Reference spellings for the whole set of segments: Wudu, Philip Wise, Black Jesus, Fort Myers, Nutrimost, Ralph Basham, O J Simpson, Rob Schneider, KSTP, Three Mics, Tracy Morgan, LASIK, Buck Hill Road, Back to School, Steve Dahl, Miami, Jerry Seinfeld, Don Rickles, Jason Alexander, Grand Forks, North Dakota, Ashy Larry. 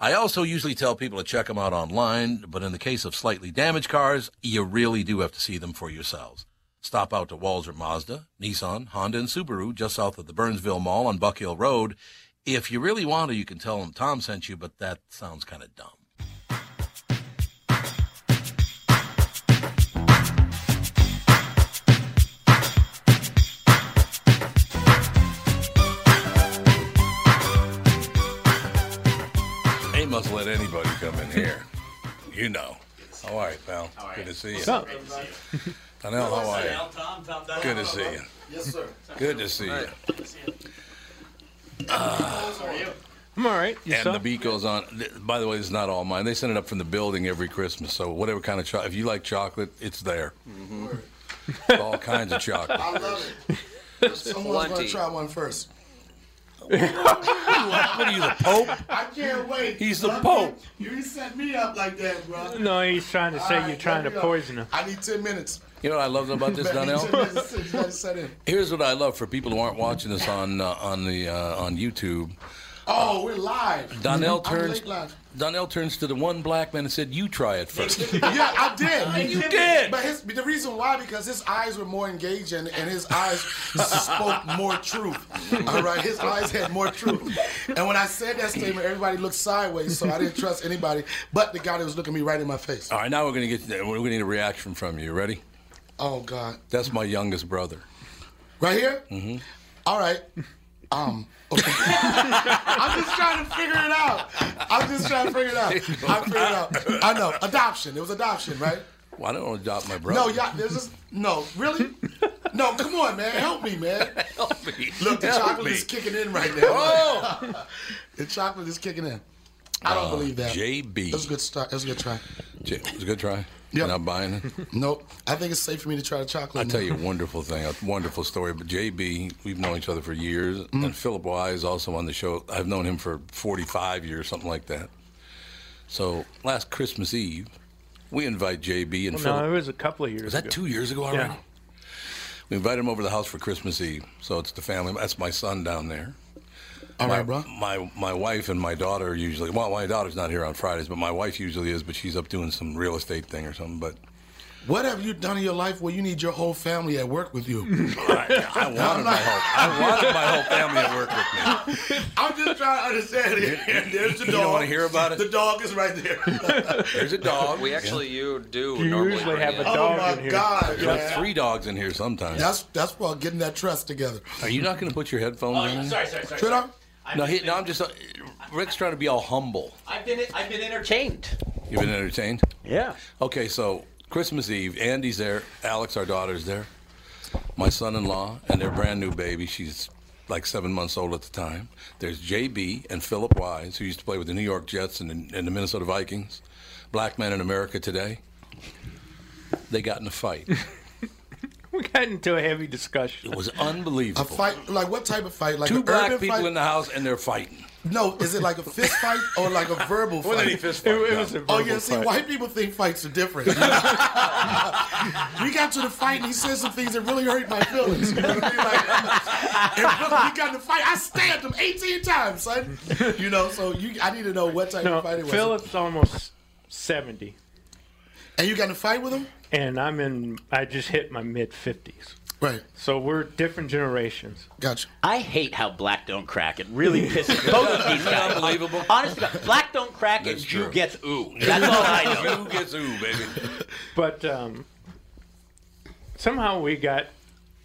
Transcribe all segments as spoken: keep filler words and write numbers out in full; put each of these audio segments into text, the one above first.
I also usually tell people to check them out online, but in the case of slightly damaged cars, you really do have to see them for yourselves. Stop out to Walser Mazda, Nissan, Honda, and Subaru just south of the Burnsville Mall on Buck Hill Road. If you really want to, you can tell them Tom sent you, but that sounds kind of dumb. Must let anybody come in here. You know. All right, pal. All right. Good to see you. What's up? Donnell, how are you? Good to see you. Yes, sir. Good to see you. Uh, how are you? I'm all right. You and saw? The beat goes on. By the way, it's not all mine. They send it up from the building every Christmas, so whatever kind of chocolate. If you like chocolate, it's there. Mm-hmm. All kinds of chocolate. I love it. Someone's going to try one first. What are you, the Pope? I can't wait. He's the Pope. You didn't set me up like that, bro. No, he's trying to say right, you're trying to poison him. I need ten minutes. You know what I love about this, Donnell? Here's what I love for people who aren't watching this on uh, on the uh, on YouTube. Oh, uh, we're live. Donnell turns. Live. Donnell turns to the one black man and said, "You try it first." Yeah, I did. I mean, you did. did. But his, the reason why, because his eyes were more engaging and his eyes spoke more truth. All right, his eyes had more truth. And when I said that statement, everybody looked sideways, so I didn't trust anybody but the guy that was looking me right in my face. All right, now we're gonna get. We're gonna need a reaction from you. Ready? Oh God. That's my youngest brother. Right here. Mm-hmm. All right. Um. Okay. I'm just trying to figure it out. I'm just trying to figure it out. I figured it out. I know. Adoption. It was adoption, right? Well, I don't want to adopt my brother. No, y'all. There's just no. Really? No. Come on, man. Help me, man. Help me. Look, the Help chocolate me. is kicking in right now. Oh. The chocolate is kicking in. I don't uh, believe that. J B. That was a good start. That was a good try. J- it was a good try. Yep. You're not buying it? Nope. I think it's safe for me to try the chocolate. I'll tell you a wonderful thing, a wonderful story. But J B, we've known each other for years. Mm-hmm. And Philip Wise, also on the show. I've known him for forty-five years, something like that. So last Christmas Eve, we invite J B and well, Philip. No, it was a couple of years ago. Was that ago. two years ago already? Yeah. We invited him over to the house for Christmas Eve. So it's the family. That's my son down there. All my, right, bro. My my wife and my daughter usually. Well, my daughter's not here on Fridays, but my wife usually is. But she's up doing some real estate thing or something. But What have you done in your life where you need your whole family at work with you? I, I wanted my whole I wanted my whole family at work with me. I'm just trying to understand it. There's the dog. You don't want to hear about it? The dog is right there. There's a dog. We actually yeah. you do you normally usually have in. a dog. Oh my in God! Here. You yeah. have three dogs in here sometimes. That's that's why getting that trust together. Are you not going to put your headphones oh, in? Sorry, sorry, sorry. Should I? No, he, no, I'm just. Uh, Rick's trying to be all humble. I've been I've been entertained. You've been entertained? Yeah. Okay, so Christmas Eve, Andy's there, Alex, our daughter's there, my son-in-law, and their brand new baby. She's like seven months old at the time. There's J B and Philip Wise, who used to play with the New York Jets and the, and the Minnesota Vikings. Black man in America today. They got in a fight. We got into a heavy discussion. It was unbelievable. A fight? Like what type of fight? Like two black people fight? In the house and they're fighting. No, is it like a fist fight or like a verbal fight? Well, any fist fight. It, it was a verbal oh, yeah, see, fight. White people think fights are different. We got to the fight and he said some things that really hurt my feelings. You know what I mean? Like, really, we got in the fight. I stabbed him eighteen times, son. You know, so you, I need to know what type no, of fight it was. Philip's almost seventy. And you got in a fight with him? And I'm in, I just hit my mid-fifties. Right. So we're different generations. Gotcha. I hate how black don't crack. It really pisses both of these guys. Unbelievable. Honestly, black don't crack and Jew gets ooh. That's all I know. Jew gets ooh, baby. But um, somehow we got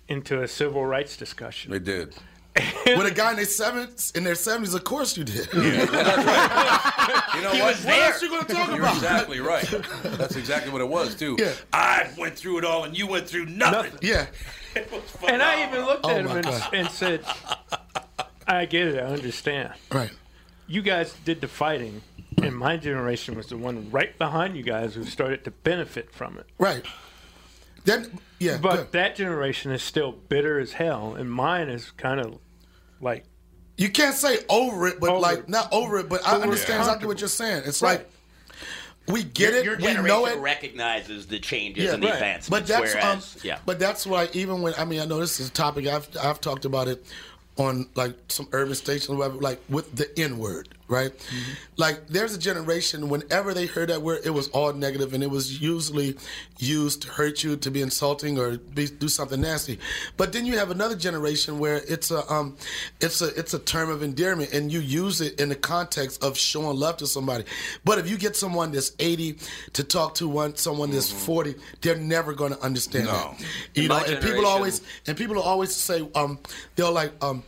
into a civil rights discussion. We did. With a guy in their seventies, in their seventies, of course you did. Yeah, that's right. You know he what? What else you going to talk You're about? Exactly right. That's exactly what it was too. Yeah. I went through it all, and you went through nothing. nothing. Yeah. It was phenomenal. And I even looked at oh him and, and said, "I get it. I understand. Right. You guys did the fighting, and my generation was the one right behind you guys who started to benefit from it. Right. Then, yeah. But good. That generation is still bitter as hell, and mine is kind of." Like, you can't say over it, but over like it. Not over it. But so I understand exactly what you're saying. It's right. like we get your, it. Your generation we know it. Recognizes the changes yeah, and the right. advancements. But that's whereas, um, yeah. But that's why even when I mean I know this is a topic I've I've talked about it on like some urban stations or whatever, like with the N word, right? Mm-hmm. Like there's a generation whenever they heard that word, it was all negative and it was usually used to hurt you, to be insulting or be, do something nasty. But then you have another generation where it's a um, it's a it's a term of endearment and you use it in the context of showing love to somebody. But if you get someone that's eighty to talk to one someone that's mm-hmm. forty, they're never going to understand no. that. You in know, and people always and people always say um, they're like um.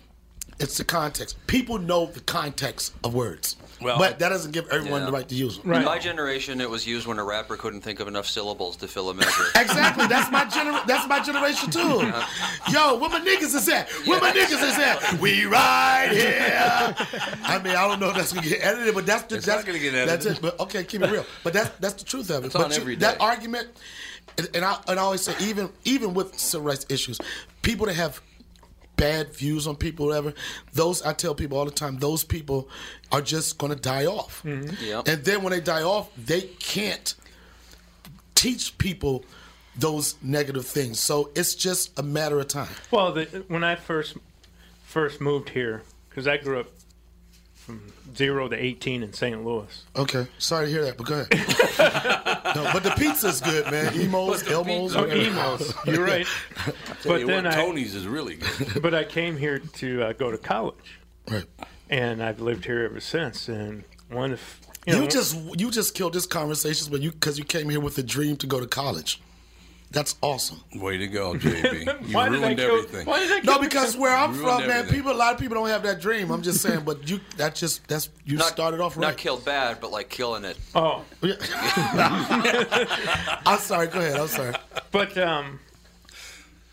It's the context. People know the context of words. Well, but that doesn't give everyone yeah. the right to use them. Right. In my generation, it was used when a rapper couldn't think of enough syllables to fill a measure. Exactly. That's my gener- That's my generation, too. Yeah. Yo, where my niggas is at? Where yeah. my niggas is at? We ride here. I mean, I don't know if that's going to get edited, but that's the, it's that's, not gonna get edited. That's it. But, okay, keep it real. But that's, that's the truth of it. It's but on you, every day. That argument, and, and, I, and I always say, even, even with civil rights issues, people that have bad views on people, whatever. Those I tell people all the time. Those people are just going to die off, mm-hmm. yep. and then when they die off, they can't teach people those negative things. So it's just a matter of time. Well, the, when I first first moved here, because I grew up from zero to eighteen in Saint Louis. Okay, sorry to hear that, but go ahead. No, but the pizza's good, man. Emos, Elmos, oh, Emos. You're right. But you then what, Tony's I, is really good. But I came here to uh, go to college, right? And I've lived here ever since. And one of you, know, you just you just killed this conversation, but you because you came here with the dream to go to college. That's awesome. Way to go, J B. You ruined kill, everything. Why did I no, because where I'm from, everything. man, people a lot of people don't have that dream. I'm just saying, but you that just that's you not, started off right. Not killed bad, but like killing it. Oh. I'm sorry, go ahead. I'm sorry. But um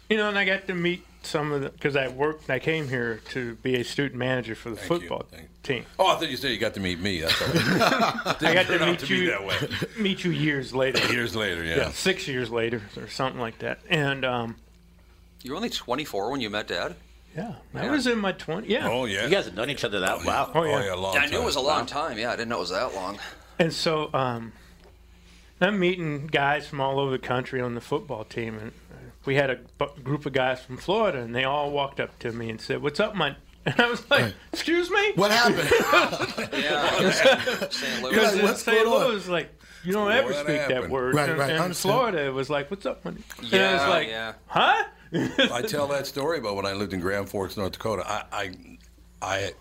you know, and I got to meet some of the because I worked I came here to be a student manager for the Thank football team. Oh, I thought you said you got to meet me. That's all right. Didn't I got to meet to you that way. Meet you years later. Years later, yeah. yeah. Six years later or something like that. And um you were only twenty-four when you met Dad? Yeah. I yeah. was in my twenties. Yeah. Oh yeah. You guys have known each other that oh, wow. Yeah. Oh yeah. Oh, yeah, a long yeah I knew time. It was a long wow. time, yeah. I didn't know it was that long. And so um I'm meeting guys from all over the country on the football team and we had a b- group of guys from Florida, and they all walked up to me and said, "What's up, my?" And I was like, right. "Excuse me, what happened?" Yeah, Saint Louis. Like, what's going on? It was like, You don't ever speak that word. Right, right. In Florida, it was like, what's up, money? Yeah, it's like, yeah. Huh? I tell that story about when I lived in Grand Forks, North Dakota. I, I, I,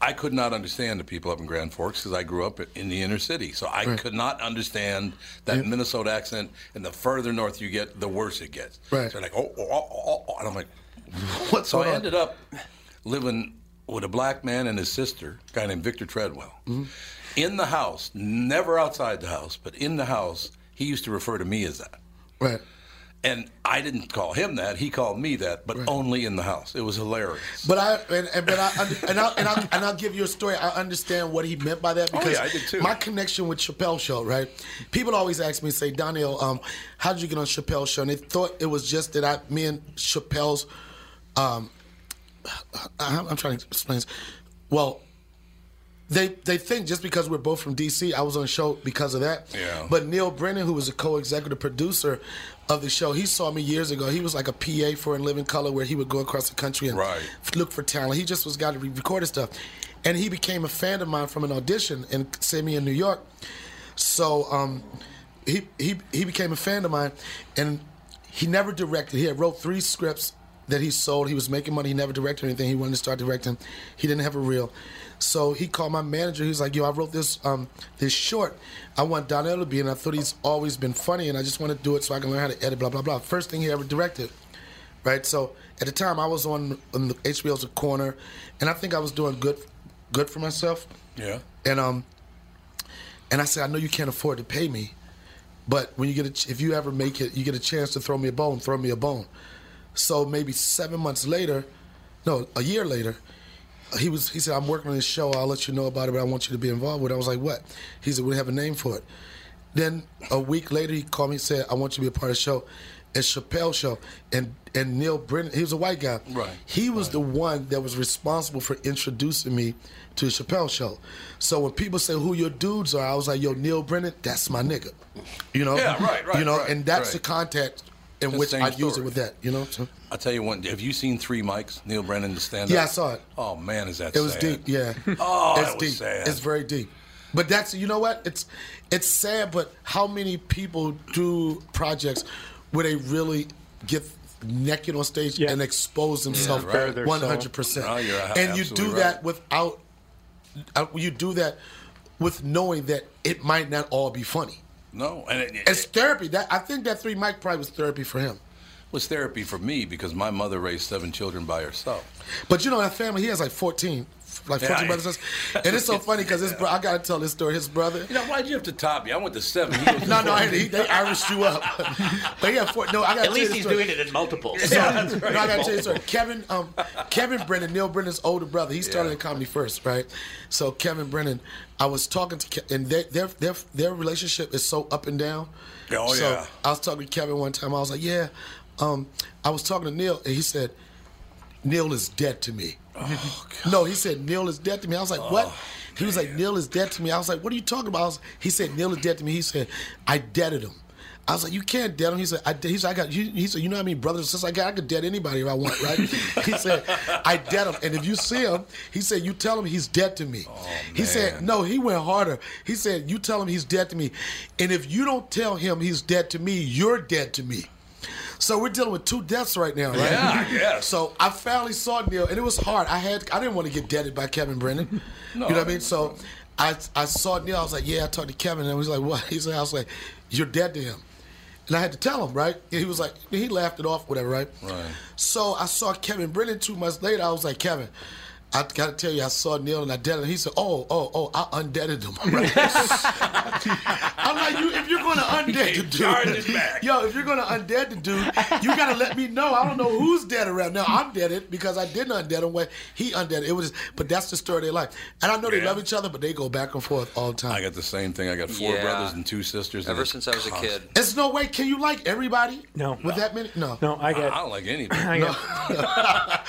I could not understand the people up in Grand Forks because I grew up in the inner city. So I right. could not understand that yeah. Minnesota accent. And the further north you get, the worse it gets. Right. So they're like, oh, oh, oh, oh, and I'm like, what? So I on? ended up living with a black man and his sister, a guy named Victor Treadwell. Mm-hmm. In the house, never outside the house, but in the house, he used to refer to me as that. Right. And I didn't call him that; he called me that, but right. only in the house. It was hilarious. But I and, and but I and I and I and I'll give you a story. I understand what he meant by that because oh, yeah, I did too. My connection with Chappelle's Show, right? People always ask me, say, Donnell, um, how did you get on Chappelle's Show? And they thought it was just that I, me and Chappelle's. Um, I, I'm trying to explain this. Well. They they think just because we're both from D C, I was on the show because of that. Yeah. But Neil Brennan, who was a co-executive producer of the show, he saw me years ago. He was like a P A for In Living Color, where he would go across the country and right. look for talent. He just was got to record stuff, and he became a fan of mine from an audition and sent me in New York. So um, he he he became a fan of mine, and he never directed. He had wrote three scripts that he sold. He was making money. He never directed anything. He wanted to start directing. He didn't have a reel. So he called my manager. He was like, yo, I wrote this um, this short. I want Donnell to be, and I thought he's always been funny, and I just want to do it so I can learn how to edit, blah, blah, blah. First thing he ever directed, right? So at the time, I was on, on the H B O's The Corner, and I think I was doing good good for myself. Yeah. And um, and I said, I know you can't afford to pay me, but when you get a ch- if you ever make it, you get a chance to throw me a bone, throw me a bone. So maybe seven months later, no, a year later, He was. He said, I'm working on this show. I'll let you know about it, but I want you to be involved with it. I was like, what? He said, we have a name for it. Then a week later, he called me and said, I want you to be a part of the show. It's Chappelle's Show. And and Neil Brennan, he was a white guy. Right. He was right. the one that was responsible for introducing me to Chappelle's Show. So when people say who your dudes are, I was like, yo, Neil Brennan, that's my nigga. You know? Yeah, right, right. You know, right, and that's right. the context. In Just which I use it with that, you know. So. I'll tell you one. Have you seen Three Mics? Neil Brennan, the stand-up. Yeah, I saw it. Oh man, is that? It sad. was deep. Yeah. Oh, it's that was deep. Sad. It's very deep. But that's you know what? It's it's sad, but how many people do projects where they really get naked on stage yeah. and expose themselves one hundred percent? And you do right. that without you do that with knowing that it might not all be funny. No, and it, it, it's therapy. That I think that Three Mike probably was therapy for him. Was therapy for me because my mother raised seven children by herself. But you know, that family, he has like fourteen, like fourteen yeah, brothers, and it's so funny because yeah. I gotta tell this story. His brother. You know, why'd you have to top me? I went to seven. He was no, no, I, he, they Irished you up. But yeah, four, no, I got. At least he's doing it in multiples. So, yeah, that's right. No, I gotta tell you this story. Kevin, um, Kevin Brennan, Neil Brennan's older brother. He started yeah. in comedy first, right? So Kevin Brennan. I was talking to Kevin, and they, their their their relationship is so up and down. Oh, so yeah. I was talking to Kevin one time. I was like, yeah, um, I was talking to Neil, and he said, Neil is dead to me. Oh, God. No, he said, Neil is dead to me. I was like, oh, what? He man. was like, Neil is dead to me. I was like, what are you talking about? I was, he said, Neil is dead to me. He said, I deaded him. I was like, you can't dead him. He said, I, he said, I got, he, he said, you know how many brothers and sisters I got? I could dead anybody if I want, right? He said, I dead him. And if you see him, he said, you tell him he's dead to me. Oh, he man. said, no, he went harder. He said, you tell him he's dead to me. And if you don't tell him he's dead to me, you're dead to me. So we're dealing with two deaths right now, right? Yeah, yeah. So I finally saw Neil, and it was hard. I had, I didn't want to get deaded by Kevin Brennan. No, you know what I mean? So I, I saw Neil. I was like, yeah, I talked to Kevin. And he was like, what? He said, I was like, you're dead to him. And I had to tell him, right? And he was like, he laughed it off, whatever, right? Right. So I saw Kevin Brennan two months later. I was like, Kevin, I got to tell you, I saw Neil and I deaded him. He said, oh, oh, oh, I undeaded him. I'm like, I'm like you, if you're going to undead the dude, yo, if you're going to undead the dude, you got to let me know. I don't know who's dead around now. I'm deaded because I didn't undead him. When he undeaded. It was, but that's the story of their life. And I know yeah. they love each other, but they go back and forth all the time. I got the same thing. I got four yeah. brothers and two sisters. Ever since I was constant. a kid. There's no way. Can you like everybody? No. With no. that many? No. No, I got. I don't like anything. I got,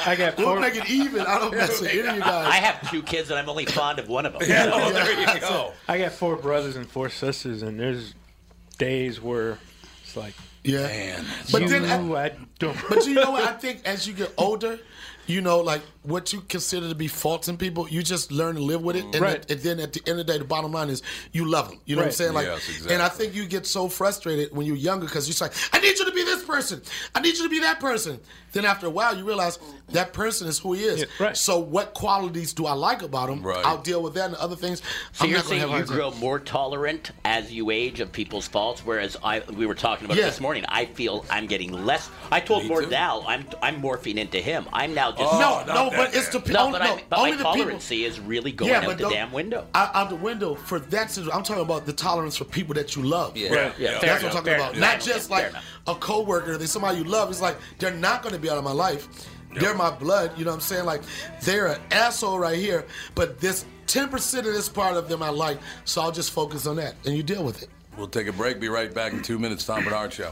I got four. We'll make it even. I don't mess with any of you guys. I have two kids and I'm only fond of one of them. Yeah, oh, there you go. I got four brothers and four sisters, and there's days where it's like, yeah, man, but you then I, I don't. But you know what? I think as you get older, you know, like what you consider to be faults in people, you just learn to live with it. And, right. at, and then at the end of the day, the bottom line is you love them. You know right. what I'm saying? Like, yes, exactly. And I think you get so frustrated when you're younger because you're like, I need you to be this person. I need you to be that person. Then after a while, you realize that person is who he is. Yeah, right. So what qualities do I like about him? Right. I'll deal with that and other things. So I'm you're not saying you grow time. more tolerant as you age of people's faults, whereas I we were talking about yeah. it this morning. I feel I'm getting less. I told Mordell I'm I'm morphing into him. I'm now just... Oh, no, no, but man. it's the people. No, but, no, I, but only my tolerancy people. is really going yeah, out the damn window. Out, out the window for that. I'm talking about the tolerance for people that you love. Yeah, right. yeah. yeah. That's enough. what I'm talking Fair about. Enough. Not just like a coworker. There's somebody you love. It's like they're not going to be out of my life. Yep. They're my blood. You know what I'm saying? Like they're an asshole right here. But this ten percent of this part of them I like, so I'll just focus on that, and you deal with it. We'll take a break. Be right back in two minutes. Tom Bernard Show.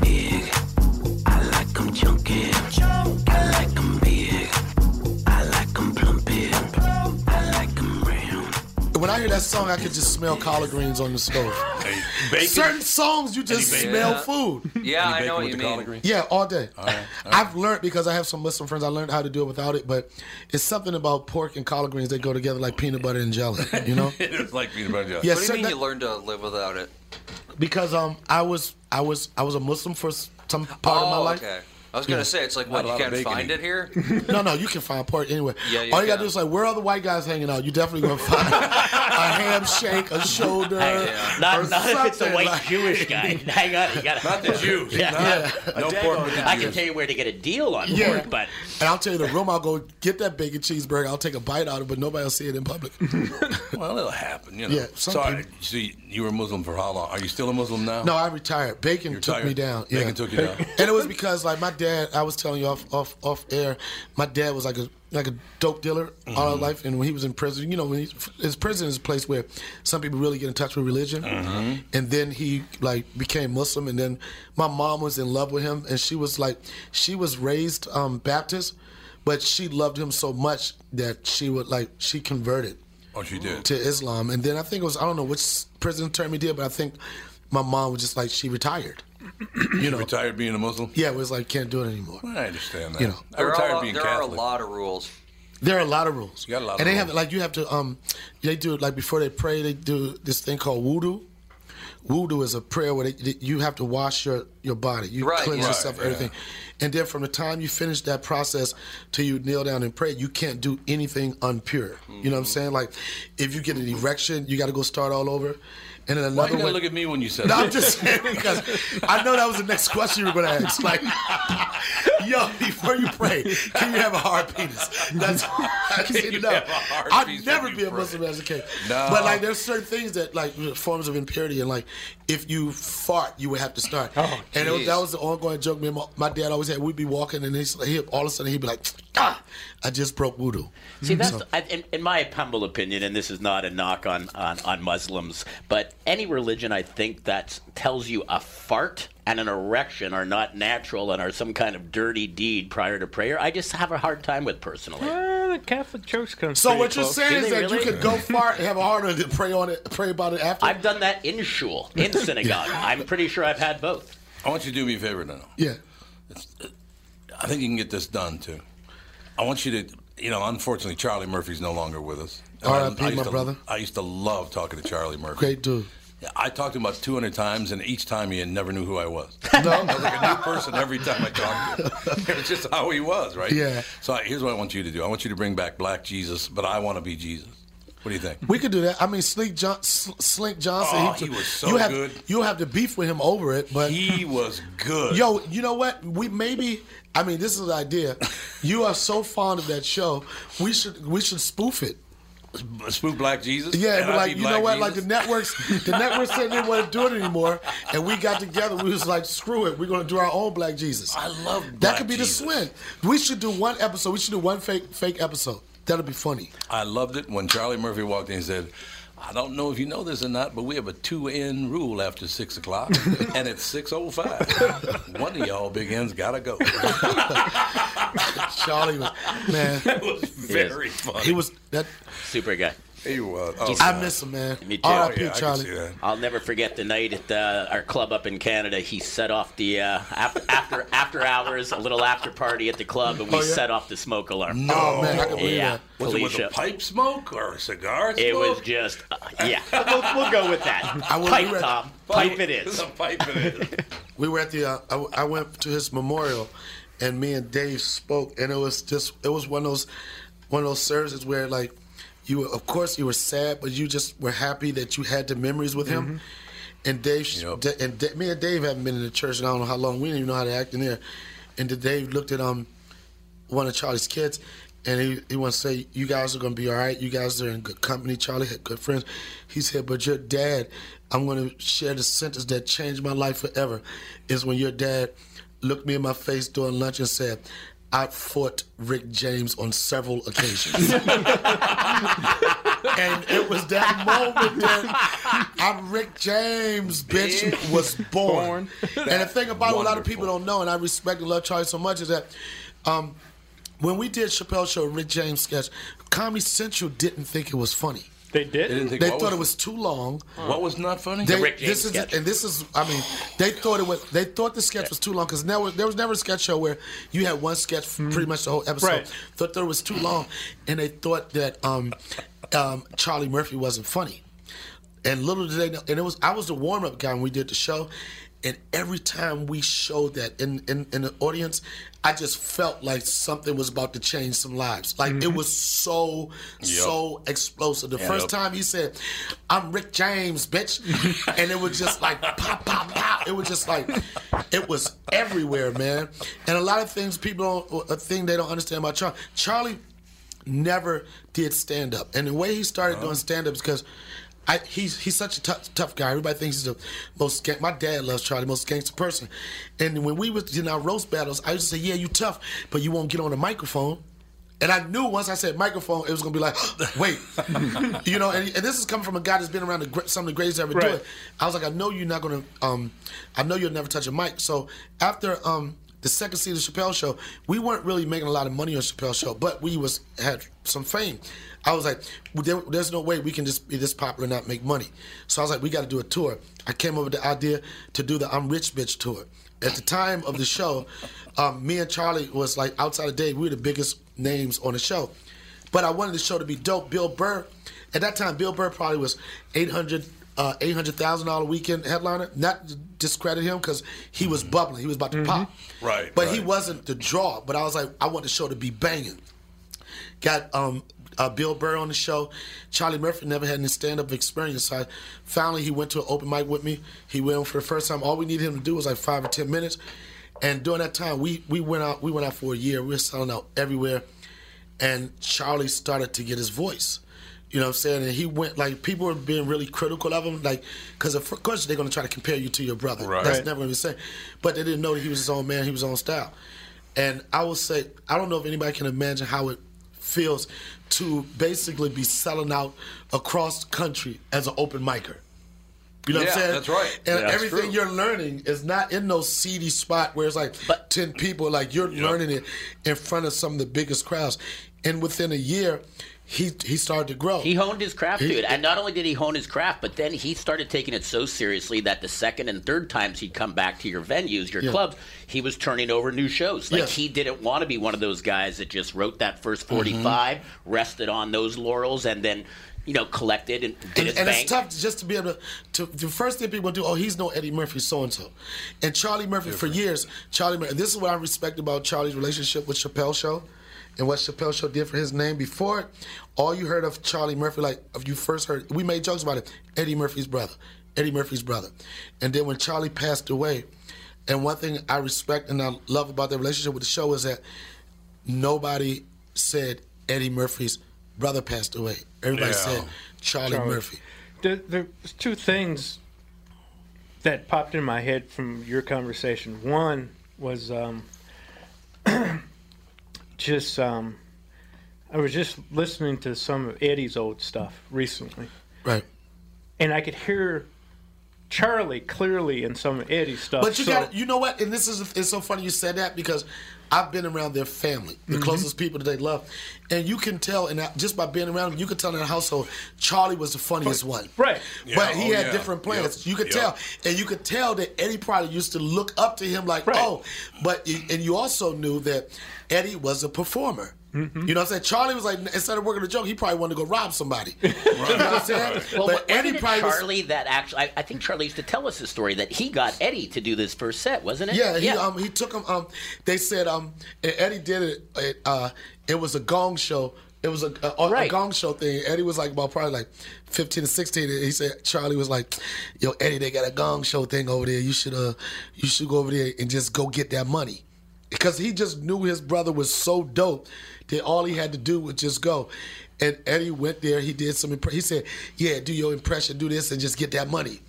big. I like them chunky. Joker. I like them big. I like them plumpy. I like them round. When I hear that song, I could just smell collard greens on the stove. Bacon. Certain songs you just smell yeah. food. Yeah, I know what you mean. Yeah, all day. All right. All I've right. learned because I have some Muslim friends. I learned how to do it without it, but it's something about pork and collard greens that go together like peanut butter and jelly. You know, it's like peanut butter and jelly. Yeah, what do you mean that, you learned to live without it? Because um, I was I was I was a Muslim for some part oh, of my life. Okay. I was gonna yeah. say it's like what you can't find it here. No, no, you can find pork anywhere. Yeah, you all you gotta do is like where are the white guys hanging out? You definitely gonna find a ham shake, a shoulder. Yeah. Not, not if it's a white like... Jewish guy. Hang on, you gotta not the Jews. Yeah. Not, yeah. No pork. I can tell you where to get a deal on yeah. pork, but and I'll tell you the room. I'll go get that bacon cheeseburger. I'll take a bite out of it, but nobody will see it in public. Well, it'll happen, you know. Yeah, Sorry, so you, you were Muslim for how long? Are you still a Muslim now? No, I retired. Bacon You're took tired? me down. Bacon yeah. took you down, and it was because like my. Dad, I was telling you off, off, off air. My dad was like a like a dope dealer mm-hmm. all his life, and when he was in prison, you know, when he, his prison is a place where some people really get in touch with religion. Mm-hmm. And then he like became Muslim, and then my mom was in love with him, and she was like, she was raised um, Baptist, but she loved him so much that she would like she converted. Oh, she did to Islam, and then I think it was I don't know which prison term he did, but I think my mom was just like she retired. You know, retired being a Muslim? Yeah, it was like, can't do it anymore. Well, I understand that. You know, I retired are, being there Catholic. There are a lot of rules. There are a lot of rules. You got a lot and of they rules. have, like, you have to, um, they do it, like, before they pray, they do this thing called wudu. Wudu is a prayer where they, you have to wash your, your body. You right, cleanse right, yourself, yeah. everything. And then from the time you finish that process till you kneel down and pray, you can't do anything impure. Mm-hmm. You know what I'm saying? Like, if you get an erection, you got to go start all over. And then another Why you one, look at me when you said no, that? I'm just saying because I know that was the next question you were going to ask. Like, yo, before you pray, can you have a hard penis? That's I said no. I'd never be a Muslim as a kid. No. But like, there's certain things that like forms of impurity, and like if you fart, you would have to start. Oh, and it was, that was the ongoing joke. Me and my, my dad always had. We'd be walking, and he's, he, all of a sudden he'd be like, ah, I just broke wudu. See, that's so, I, in, in my humble opinion, and this is not a knock on on, on Muslims, but any religion, I think, that tells you a fart and an erection are not natural and are some kind of dirty deed prior to prayer, I just have a hard time with personally. Well, the Catholic Church comes. So what you're close. saying is that really? you could go fart and have a hard on it, pray on it, pray about it after. I've done that in shul, in synagogue. Yeah. I'm pretty sure I've had both. I want you to do me a favor now. Yeah, it's, I think you can get this done too. I want you to, you know, unfortunately, Charlie Murphy's no longer with us. R I P, my to, brother. I used to love talking to Charlie Murphy. Great dude. I talked to him about two hundred times, and each time he never knew who I was. No. I was like a new person every time I talked to him. It was just how he was, right? Yeah. So here's what I want you to do. I want you to bring back Black Jesus, but I want to be Jesus. What do you think? We could do that. I mean, Slink, John- Slink Johnson. Oh, he, he was so you have, good. You'll have to beef with him over it, but he was good. Yo, you know what? We maybe. I mean, this is an idea. You are so fond of that show. We should we should spoof it. Spook Black Jesus? Yeah, but like, you know what? Jesus? Like, the networks, the networks said they didn't want to do it anymore, and we got together. We was like, screw it. We're going to do our own Black Jesus. I love Black That could be Jesus. the swing. We should do one episode. We should do one fake fake episode. That'll be funny. I loved it when Charlie Murphy walked in and said, I don't know if you know this or not, but we have a two-in rule after six o'clock, and it's six oh five. One of y'all big ends got to go. Charlie was, man. That was very he funny. He was that super guy. He was. Oh, I God. miss him, man. Me too. Oh, yeah, Charlie. I'll never forget the night at uh, our club up in Canada. He set off the uh, after, after after hours, a little after party at the club, and we oh, yeah? set off the smoke alarm. No, oh, man, I can believe yeah. that. Was it, was it pipe smoke or a cigar smoke? It was just, uh, yeah. we'll, we'll go with that. I pipe, we at, Tom. Pipe it is. It's a pipe it is. We were at the, uh, I, I went to his memorial, and me and Dave spoke, and it was just, it was one of those, one of those services where, like, you were, of course, you were sad, but you just were happy that you had the memories with him. Mm-hmm. And Dave, yep. da, and da, me and Dave haven't been in the church, and I don't know how long. We didn't even know how to act in there. And Dave looked at um one of Charlie's kids, and he he wants to say, "You guys are gonna be all right. You guys are in good company." Charlie had good friends. He said, "But your dad, I'm gonna share the sentence that changed my life forever. Is when your dad looked me in my face during lunch and said." I fought Rick James on several occasions. And it was that moment that I'm Rick James, bitch, was born. born. And the thing about Wonderful. it, a lot of people don't know, and I respect and love Charlie so much, is that um, when we did Chappelle's Show, Rick James sketch, Comedy Central didn't think it was funny. They did. They, didn't think, they thought was, it was too long. What was not funny? They, the Rick James this is, sketch. And this is, I mean, they thought it was. They thought the sketch was too long because there was, there was never a sketch show where you had one sketch for pretty much the whole episode. Right. Thought it was too long, and they thought that um, um, Charlie Murphy wasn't funny. And little did they know. And it was I was the warm up guy when we did the show, and every time we showed that in in, in the audience. I just felt like something was about to change some lives. Like, mm-hmm. it was so, yep. so explosive. The yep. first time he said, I'm Rick James, bitch. And it was just like, pop, pop, pop. It was just like, it was everywhere, man. And a lot of things people don't, a thing they don't understand about Charlie. Charlie never did stand-up. And the way he started uh-huh. doing stand-up is because I, he's he's such a tough, tough guy. Everybody thinks he's the most. Gang- My dad loves Charlie, most gangster person. And when we was in our roast battles, I used to say, "Yeah, you tough, but you won't get on the microphone." And I knew once I said microphone, it was gonna be like, "Wait," you know. And, and this is coming from a guy that's been around the, some of the greatest ever right. do it. I was like, "I know you're not gonna. Um, I know you'll never touch a mic." So after um, the second season of Chappelle's Show, we weren't really making a lot of money on Chappelle's Show, but we was had some fame. I was like, there, there's no way we can just be this popular and not make money. So I was like, we got to do a tour. I came up with the idea to do the I'm Rich Bitch tour. At the time of the show, um, me and Charlie was like, outside of Dave, we were the biggest names on the show. But I wanted the show to be dope. Bill Burr, at that time, Bill Burr probably was eight hundred uh, eight hundred thousand dollars weekend headliner. Not to discredit him because he was mm-hmm. bubbling. He was about to mm-hmm. pop. Right. But right. he wasn't the draw. But I was like, I want the show to be banging. Got um. uh, Bill Burr on the show. Charlie Murphy never had any stand-up experience. So I, finally, he went to an open mic with me. He went on for the first time. All we needed him to do was like five or ten minutes. And during that time, we, we went out we went out for a year. We were selling out everywhere. And Charlie started to get his voice. You know what I'm saying? And he went, like, people were being really critical of him, like, because of course they're going to try to compare you to your brother. Right. That's never going to be the same. But they didn't know that he was his own man, he was his own style. And I would say, I don't know if anybody can imagine how it feels to basically be selling out across the country as an open micer. You know yeah, what I'm saying? That's right. And yeah, everything true. You're learning is not in no seedy spot where it's like but, ten people. Like you're yep. learning it in front of some of the biggest crowds. And within a year, he he started to grow. He honed his craft, he, dude. And not only did he hone his craft, but then he started taking it so seriously that the second and third times he'd come back to your venues, your yeah. clubs, he was turning over new shows. Like yeah. he didn't want to be one of those guys that just wrote that first forty-five, mm-hmm. rested on those laurels, and then you know, collected and did and, his and bank. It's tough just to be able to, to. The first thing people do, oh, he's no Eddie Murphy, so and so, and Charlie Murphy Different. for years. Charlie Murphy. This is what I respect about Charlie's relationship with Chappelle's Show, and what Chappelle's Show did for his name. Before, all you heard of Charlie Murphy, like if you first heard, we made jokes about it. Eddie Murphy's brother, Eddie Murphy's brother, and then when Charlie passed away, and one thing I respect and I love about their relationship with the show is that nobody said Eddie Murphy's brother passed away. Everybody yeah. said Charlie, Charlie. Murphy. There's the two things that popped in my head from your conversation. One was um, just um, I was just listening to some of Eddie's old stuff recently, right? And I could hear Charlie clearly in some of Eddie's stuff. But you so, got you know what? And this is it's so funny you said that because I've been around their family, the mm-hmm. closest people that they love. And you can tell, and just by being around them, you can tell in the household, Charlie was the funniest one. Right. Yeah. But he oh, had yeah. different plans. Yep. You could yep. tell. And you could tell that Eddie probably used to look up to him like, right. oh. But and you also knew that Eddie was a performer. Mm-hmm. You know what I'm saying? Charlie was like, instead of working a joke, he probably wanted to go rob somebody. Right. You know what I'm saying? Right. Well, but Eddie probably Charlie was, that actually, I, I think Charlie used to tell us his story that he got Eddie to do this first set, wasn't it? Yeah, he, yeah. Um, he took him, um, they said, um, and Eddie did it, it, uh, it was a gong show. It was a, a, right. a gong show thing. Eddie was like about probably like fifteen or sixteen. And he said Charlie was like, "Yo, Eddie, they got a gong show thing over there. You should uh, you should go over there and just go get that money." Because he just knew his brother was so dope that all he had to do was just go. And Eddie went there. He did some impression. He said, "Yeah, do your impression, do this, and just get that money."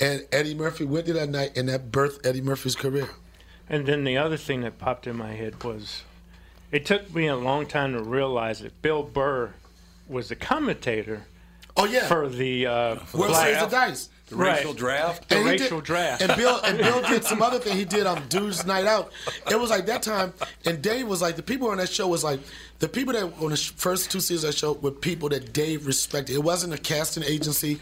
And Eddie Murphy went there that night, and that birthed Eddie Murphy's career. And then the other thing that popped in my head was, it took me a long time to realize that Bill Burr was the commentator. Oh yeah, for the uh, World Series of Dice. The right. racial draft. The racial did, draft. And Bill and Bill did some other thing. He did um Dude's Night Out. It was like that time, and Dave was like, the people on that show was like, the people that on the first two seasons of that show were people that Dave respected. It wasn't a casting agency.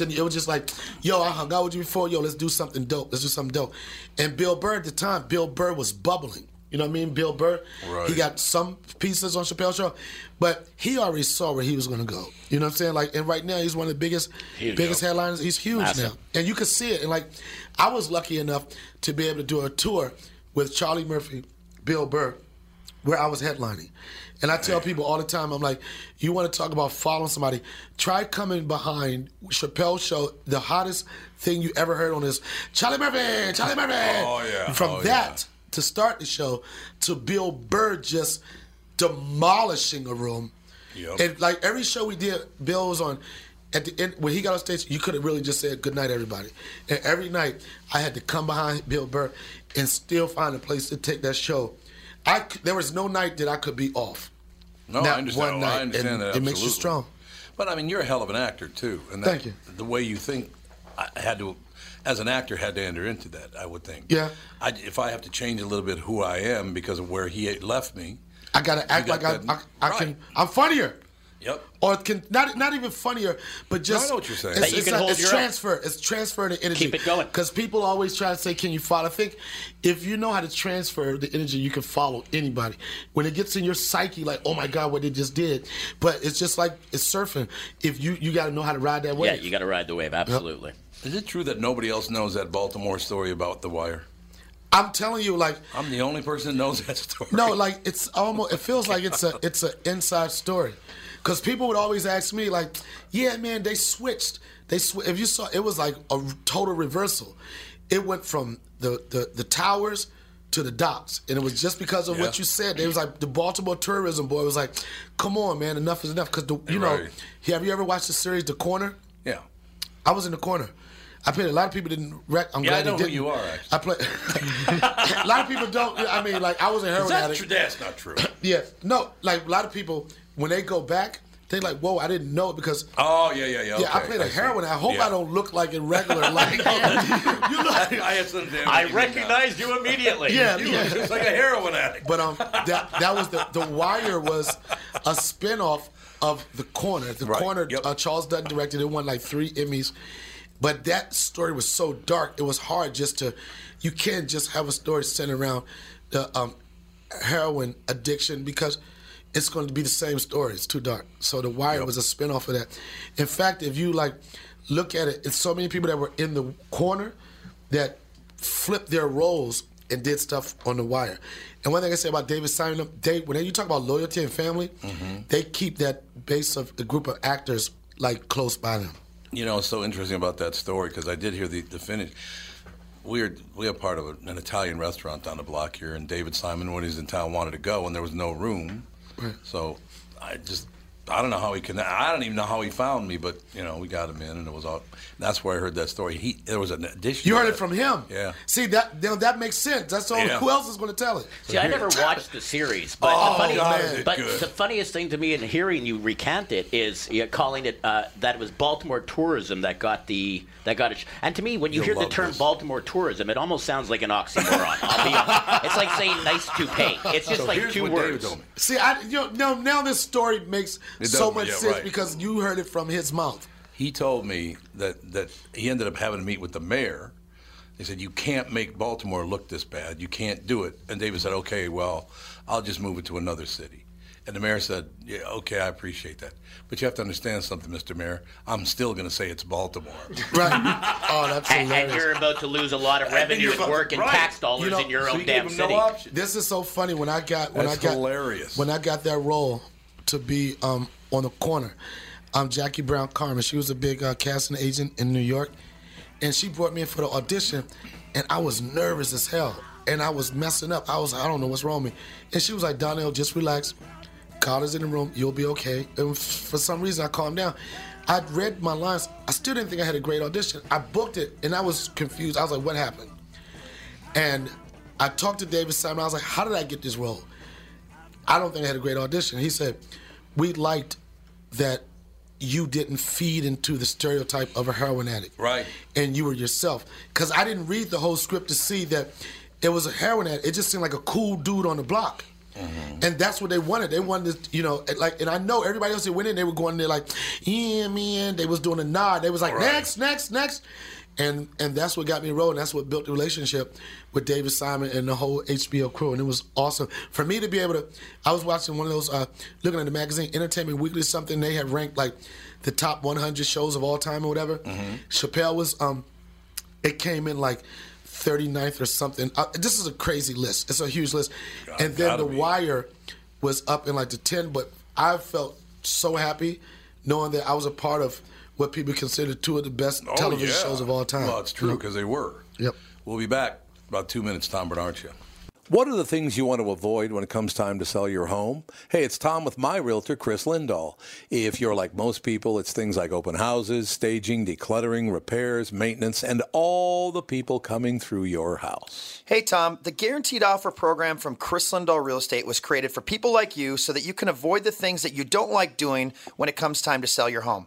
It was just like, yo, I hung out with you before. Yo, let's do something dope. Let's do something dope. And Bill Burr at the time, Bill Burr was bubbling. You know what I mean? Bill Burr, right. He got some pieces on Chappelle's Show, but he already saw where he was going to go. You know what I'm saying? Like, and right now, he's one of the biggest huge biggest headliners. He's huge Massive. now. And you can see it. And, like, I was lucky enough to be able to do a tour with Charlie Murphy, Bill Burr, where I was headlining. And I tell Man. people all the time, I'm like, you want to talk about following somebody, try coming behind Chappelle's Show, the hottest thing you ever heard on this, Charlie Murphy, Charlie Murphy. Oh, yeah. From oh, that... Yeah. to start the show, to Bill Burr just demolishing a room. Yep. And like every show we did, Bill was on, at the end, when he got on stage, you could have really just said, "Good night, everybody." And every night, I had to come behind Bill Burr and still find a place to take that show. I, there was no night that I could be off. No, Not I understand, one night, I understand and that, absolutely. It makes you strong. But I mean, you're a hell of an actor, too. And that, Thank you. The way you think, I had to... As an actor, had to enter into that, I would think. Yeah. I, if I have to change a little bit who I am because of where he left me, I gotta act got like that, I, I, I right. can. I'm funnier. Yep. Or can not not even funnier, but just. No, I know what you're saying. It's, it's, you can it's, hold it's your transfer. Own. It's transfer the energy. Keep it going. Because people always try to say, "Can you follow?" I think if you know how to transfer the energy, you can follow anybody. When it gets in your psyche, like, "Oh my God, what they just did," but it's just like it's surfing. If you you got to know how to ride that wave. Yeah, you got to ride the wave. Absolutely. Yep. Is it true that nobody else knows that Baltimore story about The Wire? I'm telling you, like, I'm the only person that knows that story. No, like, it's almost, it feels like it's a it's an inside story, because people would always ask me, like, yeah, man, they switched. They sw- if you saw, it was like a total reversal. It went from the the, the towers to the docks, and it was just because of yeah. what you said. It was like the Baltimore tourism board was like, "Come on, man, enough is enough." Because you right. know, have you ever watched the series The Corner? Yeah, I was in The Corner. I played a lot of people didn't. Rec- I'm yeah, glad I know they didn't. Who you are. Actually. I play. A lot of people don't. I mean, like I was a heroin addict. Tr- that's not true. yeah, no. Like a lot of people, when they go back, they like, "Whoa, I didn't know it because." Oh yeah, yeah, yeah. Yeah, okay, I played a I heroin. I hope yeah. I don't look like in regular life. you look. I, I, I recognized you immediately. yeah, you yeah. look just like a heroin addict. But um, that that was the the Wire was a spinoff of The Corner. The right. Corner. Yep. Uh, Charles Dutton directed it. Won like three Emmys. But that story was so dark, it was hard just to, you can't just have a story centered around the um, heroin addiction because it's going to be the same story. It's too dark. So The Wire yep. was a spinoff of that. In fact, if you like look at it, it's so many people that were in The Corner that flipped their roles and did stuff on The Wire. And one thing I say about David Simon, they, when you talk about loyalty and family, mm-hmm. they keep that base of the group of actors like close by them. You know, it's so interesting about that story because I did hear the, the finish. We are we are part of a, an Italian restaurant down the block here, and David Simon, when he was in town, wanted to go, and there was no room. Right. So I just I don't know how he connect. I don't even know how he found me, but you know, we got him in, and it was all. That's where I heard that story. He there was an addition. You heard it from him. Yeah. See that you know, that makes sense. That's all. Yeah. Who else is going to tell it? See, I never watched the series, but oh, the funny, God, but the funniest thing to me in hearing you recant it is you're calling it uh, that it was Baltimore tourism that got the that got it. And to me, when you You'll hear the term this. Baltimore tourism, it almost sounds like an oxymoron. I'll be honest. It's like saying nice toupee. It's just so like two words. See, I you know now this story makes. It so much yeah, sense right. because you heard it from his mouth. He told me that, that he ended up having to meet with the mayor. They said, you can't make Baltimore look this bad. You can't do it. And David said, okay, well, I'll just move it to another city. And the mayor said, yeah, okay, I appreciate that. But you have to understand something, Mister Mayor. I'm still going to say it's Baltimore. Right. Oh, that's hilarious. And, and you're about to lose a lot of revenue and work and right. tax dollars you know, in your so own you damn city. No this is so funny. When I got when that's I got hilarious. When I got that role to be um, on The Corner. Um, Jackie Brown Carmen, she was a big uh, casting agent in New York, and she brought me in for the audition, and I was nervous as hell, and I was messing up. I was I don't know what's wrong with me. And she was like, Donnell, just relax. God is in the room. You'll be okay. And for some reason, I calmed down. I'd read my lines. I still didn't think I had a great audition. I booked it, and I was confused. I was like, what happened? And I talked to David Simon. I was like, how did I get this role? I don't think I had a great audition. He said, we liked that you didn't feed into the stereotype of a heroin addict. Right. And you were yourself. Because I didn't read the whole script to see that it was a heroin addict. It just seemed like a cool dude on the block. Mm-hmm. And that's what they wanted. They wanted to, you know, like, and I know everybody else that went in, they were going there like, yeah, man. They was doing a nod. They was like, right. next, next, next. And and that's what got me rolling. That's what built the relationship with David Simon and the whole H B O crew. And it was awesome. For me to be able to, I was watching one of those, uh, looking at the magazine, Entertainment Weekly or something. They had ranked like the top one hundred shows of all time or whatever. Mm-hmm. Chappelle was, um, it came in like thirty-ninth or something. Uh, this is a crazy list. It's a huge list. God, and then The be. Wire was up in like the ten. But I felt so happy knowing that I was a part of what people consider two of the best oh, television yeah. shows of all time. Well, it's true, because they were. Yep. We'll be back about two minutes, Tom Bernard Show. What are the things you want to avoid when it comes time to sell your home? Hey, it's Tom with my realtor, Chris Lindahl. If you're like most people, it's things like open houses, staging, decluttering, repairs, maintenance, and all the people coming through your house. Hey, Tom, the Guaranteed Offer program from Chris Lindahl Real Estate was created for people like you so that you can avoid the things that you don't like doing when it comes time to sell your home.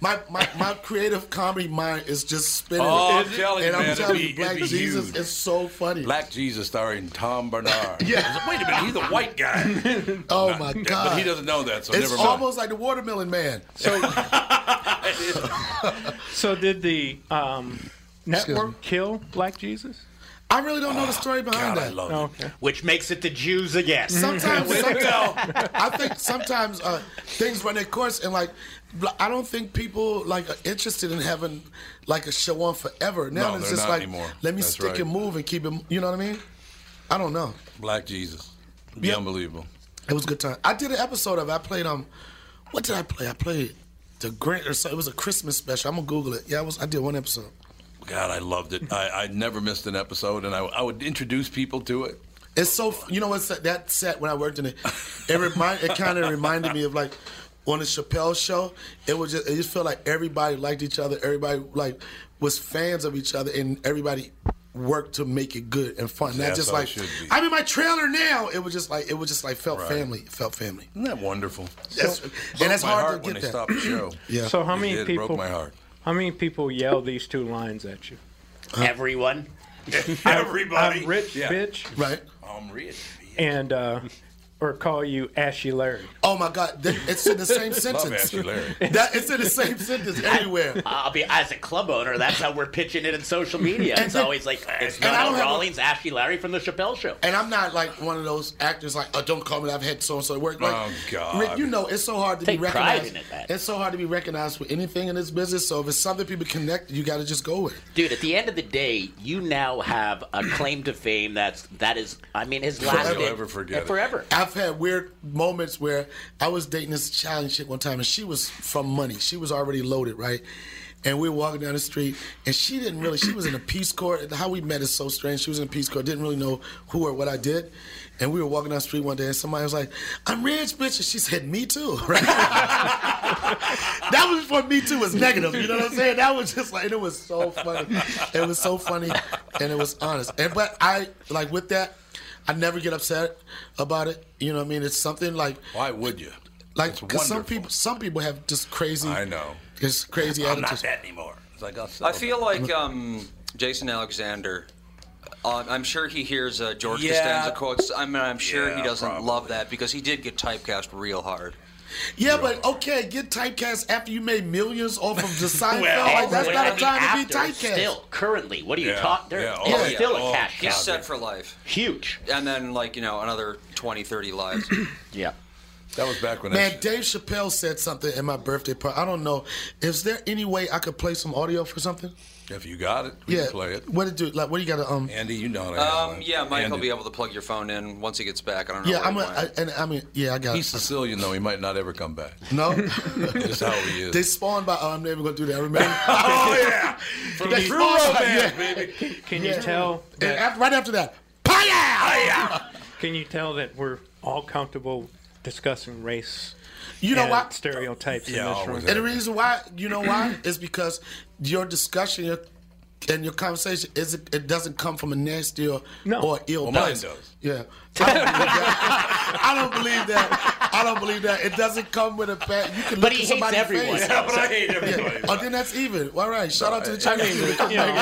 my my my creative comedy mind is just spinning. Oh, I'm telling and you, man, I'm telling be, you, Black Jesus huge. is so funny. Black Jesus starring Tom Bernard. Yeah. Like, wait a minute, he's a white guy. Oh Not, my God! But he doesn't know that, so it's never mind. It's almost like the Watermelon Man. So, so did the um, network kill Black Jesus? I really don't know oh, the story behind God, that. I love oh, okay. Which makes it the Jews again. Sometimes, sometimes I think sometimes uh, things run their course, and like I don't think people like are interested in having like a show on forever. Now no, it's just like anymore. let me That's stick right. and move and keep it. You know what I mean? I don't know. Black Jesus, be yeah. unbelievable. It was a good time. I did an episode of it. I played um, what did I play? I played the Grand. Or so it was a Christmas special. I'm gonna Google it. Yeah, I was. I did one episode. God, I loved it. I, I never missed an episode, and I, I would introduce people to it. It's so, you know, it's that set when I worked in it, it, remind, it kind of reminded me of, like, on the Chappelle Show, it was just, it just felt like everybody liked each other, everybody, like, was fans of each other, and everybody worked to make it good and fun. Not just like, I'm in my trailer now. It was just like, it was just like, felt right. family, felt family. Isn't that wonderful? That's, so, and that's hard to get that. Broke my heart when they stopped the show. Yeah. So how many people? It broke my heart. How many people yell these two lines at you? Huh? Everyone. Everybody. I'm rich, yeah. bitch. Right. I'm rich, bitch. And, uh, or call you Ashy Larry. Oh, my God. It's in the same sentence. Love Ashy Larry. That, it's in the same sentence everywhere. I, I'll be, as a club owner, that's how we're pitching it in social media. It's then, always like, it's Donnell Rawlings, a, Ashy Larry from the Chappelle Show. And I'm not like one of those actors like, oh, don't call me, I've had so-and-so work. Like, oh, God. Rick, you know, it's so hard to Take be recognized. Pride in it, it's so hard to be recognized for anything in this business. So if it's something people connect, you got to just go with it. Dude, at the end of the day, you now have a claim to fame that's, that is, I mean, has lasted forever. Forget forever. I've had weird moments where I was dating this child and shit one time, and she was from money. She was already loaded, right? And we were walking down the street, and she didn't really, she was in the Peace Corps. How we met is so strange. She was in the Peace Corps, didn't really know who or what I did. And we were walking down the street one day, and somebody was like, I'm rich, bitch. And she said, me too, right? That was before me too was negative, you know what I'm saying? That was just like, it was so funny. It was so funny, and it was honest. And but I, like with that, I never get upset about it. You know what I mean? It's something like... Why would you? Like, because some people, some people have just crazy... I know. Just crazy I'm attitudes. I'm not that anymore. It's like I feel like um, Jason Alexander... Uh, I'm sure he hears uh, George yeah. Costanza quotes. I mean, I'm sure yeah, he doesn't probably. love that because he did get typecast real hard. Yeah, but okay, get typecast after you made millions off of the Seinfeld. Well, like, that's not I a time mean, to be typecast. Still, currently, what are you yeah. talking? Yeah, oh, yeah, still oh, a cash cow. He's set for life. Huge. And then, like, you know, another twenty, thirty lives. Yeah. That was back when Man, I... Dave Chappelle said something at my birthday party. I don't know. Is there any way I could play some audio for something? If you got it, we yeah. can play it. What did do? Like, what do you got to um? Andy, you know. Um, yeah, Mike Andy. will be able to plug your phone in once he gets back. I don't know. Yeah, I'm. A, I, and I mean, yeah, I got. He's it. Sicilian though. He might not ever come back. No, that's how he is. They spawned by. Oh, I'm never gonna do that. Remember? Oh yeah, from the true romance, baby. Can, can yeah. you tell? That, and after, right after that, Paya! Can you tell that we're all comfortable discussing race? You know why? Stereotypes yeah, in this room. And the reason why, you know why, is because your discussion your, and your conversation is it doesn't come from a nasty or, no. or ill well, place. Mine does. Yeah, I don't believe that. I don't believe that. I don't believe that. It doesn't come with a fact. You can but look at somebody's everyone. face. Yeah, but I hate everybody. Yeah. Oh, then that's even. All right. Shout no, out to the Chinese. You know,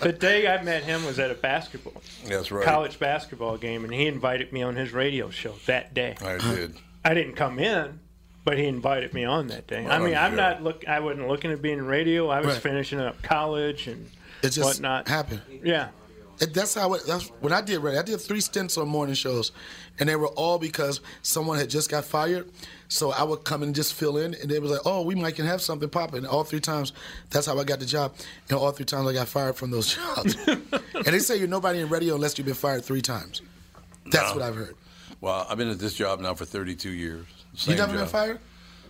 the day I met him was at a basketball. That's right. College basketball game, and he invited me on his radio show that day. I did. I didn't come in, but he invited me on that day. Well, I mean, I'm sure. not look. I wasn't looking at being radio. I was right. finishing up college and it just whatnot. Happened. Yeah, it, that's how. It, that's when I did radio. I did three stints on morning shows, and they were all because someone had just got fired. So I would come and just fill in, and they was like, "Oh, we might can have something popping." And all three times, that's how I got the job. And all three times, I got fired from those jobs. And they say you're nobody in radio unless you've been fired three times. That's no. what I've heard. Well, I've been at this job now for thirty-two years. Same you never job. been fired?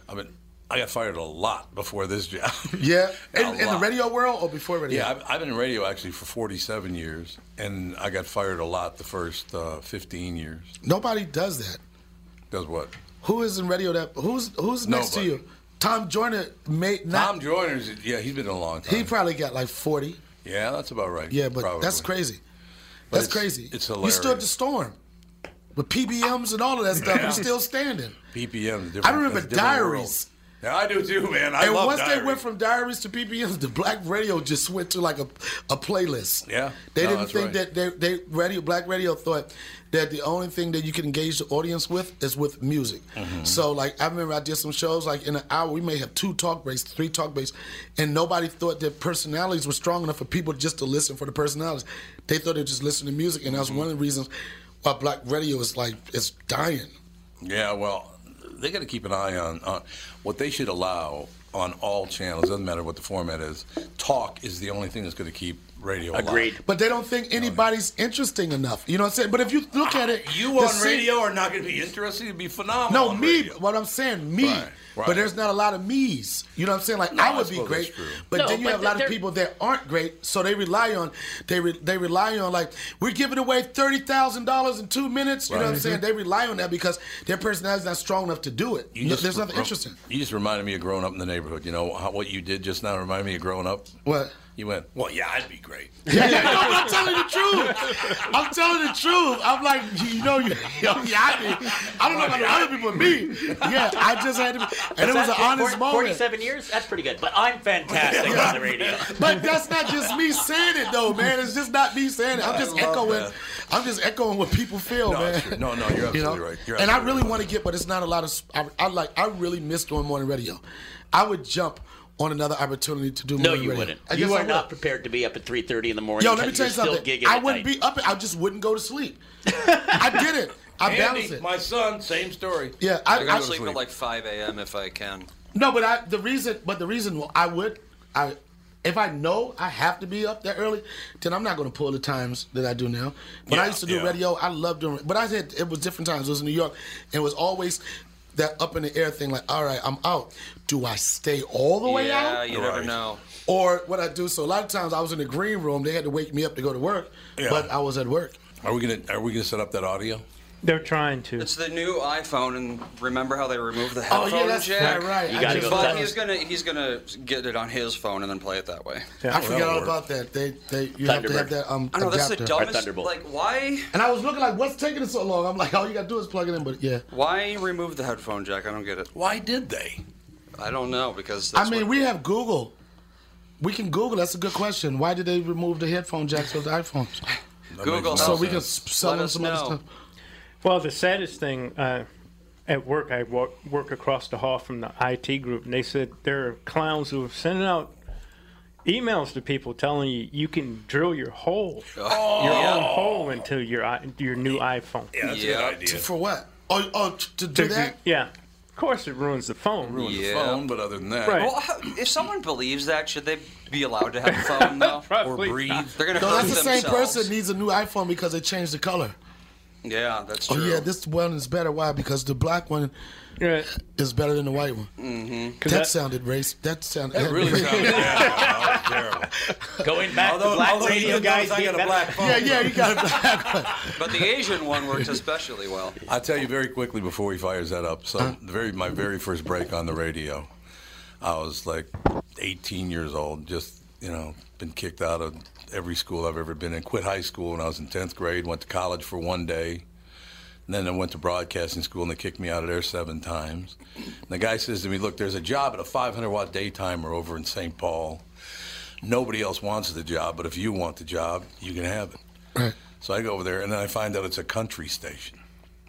I mean, I got fired a lot before this job. Yeah, in, in the radio world or before radio? Yeah, I've, I've been in radio actually for forty-seven years, and I got fired a lot the first uh, fifteen years. Nobody does that. Does what? Who is in radio that? Who's who's next Nobody. to you? Tom Joyner made. Not, Tom Joyner's. Yeah, he's been in a long time. He probably got like forty. Yeah, that's about right. Yeah, but probably. that's crazy. But that's it's, crazy. It's hilarious. You stood the storm. With P B Ms and all of that stuff, yeah. you're still standing. P B Ms. I remember diaries. Yeah, I do too, man. I and love once diaries. They went from diaries to P B Ms, the black radio just went to like a a playlist. Yeah, they no, didn't think right. that they they radio black radio thought that the only thing that you can engage the audience with is with music. Mm-hmm. So like I remember I did some shows like in an hour we may have two talk breaks, three talk breaks, and nobody thought that personalities were strong enough for people just to listen for the personalities. They thought they just listened to music, and that was mm-hmm. one of the reasons. But black radio is like it's dying. Yeah, well, they got to keep an eye on, on what they should allow on all channels. Doesn't matter what the format is. Talk is the only thing that's going to keep radio alive. Agreed. But they don't think anybody's interesting enough. You know what I'm saying? But if you look at it, you on radio are not going to be interesting. It'd be phenomenal. No, me. Radio. What I'm saying, me. Right, right. But there's not a lot of me's. You know what I'm saying? Like no, I would I be great, but no, then you but have a lot of people that aren't great. So they rely on they re, they rely on like we're giving away thirty thousand dollars in two minutes. You right. know what I'm saying? They rely on that because their personality is not strong enough to do it. You just, there's nothing interesting. You just reminded me of growing up in the neighborhood. You know how, what you did just now reminded me of growing up. What? You went, well, yeah, I'd be great. Yeah, yeah, no, but I'm telling the truth. I'm telling the truth. I'm like, you know, you, you know, yeah, I be. I don't know about other people, but me. Yeah, I just had to be. And it was an honest moment. forty-seven years? That's pretty good. But I'm fantastic yeah. on the radio. But that's not just me saying it, though, man. It's just not me saying it. I'm just echoing. That. I'm just echoing what people feel, no, man. No, no, you're absolutely you know? right. You're absolutely and I really right. want to get, but it's not a lot of, I, I like, I really miss doing morning radio. I would jump on another opportunity to do more. No, you radio. wouldn't. I you are not prepared to be up at three thirty in the morning. Yo, let me tell you something. I wouldn't night. be up. I just wouldn't go to sleep. I did it. I Andy, balanced it. My son, same story. Yeah, I, I, I sleep at like five a.m. if I can. No, but I the reason. But the reason I would, I if I know I have to be up that early, then I'm not going to pull the times that I do now. When yeah, I used to do yeah. radio, I loved doing. But I said it was different times. It was in New York, and it was always that up in the air thing, like, all right, I'm out. Do I stay all the way yeah, out? Yeah, you right. never know. Or what I do. So a lot of times I was in the green room. They had to wake me up to go to work, yeah. but I was at work. Are we gonna Are we gonna set up that audio? They're trying to. It's the new iPhone, and remember how they removed the headphone jack? Oh yeah, that's jack? Right. right. You gotta go but he's gonna he's gonna get it on his phone and then play it that way. Yeah, I forgot all about that. They they you have to have that um. I know adapter. This is the dumbest. Like why? And I was looking like, what's taking it so long? I'm like, all you gotta do is plug it in. But yeah. Why remove the headphone jack? I don't get it. Why did they? I don't know because. That's I mean, what... we have Google. We can Google. That's a good question. Why did they remove the headphone jacks of the iPhones? Google. So we can sell them some other stuff. Well, the saddest thing, uh, at work, I walk, work across the hall from the I T group, and they said there are clowns who are sending out emails to people telling you you can drill your hole, oh. your own hole into your your new iPhone. Yeah, that's yeah. a good idea. For what? Oh, oh to do to, that? Yeah. Of course, it ruins the phone. It ruins yeah. the phone, but other than that. Right. Well, if someone believes that, should they be allowed to have a phone, though? Or breathe? Not. They're going to no, hurt themselves. That's the themselves. Same person needs a new iPhone because they changed the color. Yeah, that's true. Oh, yeah, this one is better. Why? Because the black one yeah. is better than the white one. Mm-hmm. That, that sounded racist. That sounded... That really sounded yeah, terrible. Going back although, to black radio guys, I got a black phone. Yeah, yeah, you got a black one. But the Asian one works especially well. I'll tell you very quickly before he fires that up. So, huh? very my very first break on the radio, I was like eighteen years old, just, you know, been kicked out of... every school I've ever been in. Quit high school when I was in tenth grade, went to college for one day, and then I went to broadcasting school, and they kicked me out of there seven times. And the guy says to me, look, there's a job at a five hundred watt daytimer over in Saint Paul. Nobody else wants the job, but if you want the job, you can have it. Right. So I go over there, and then I find out it's a country station,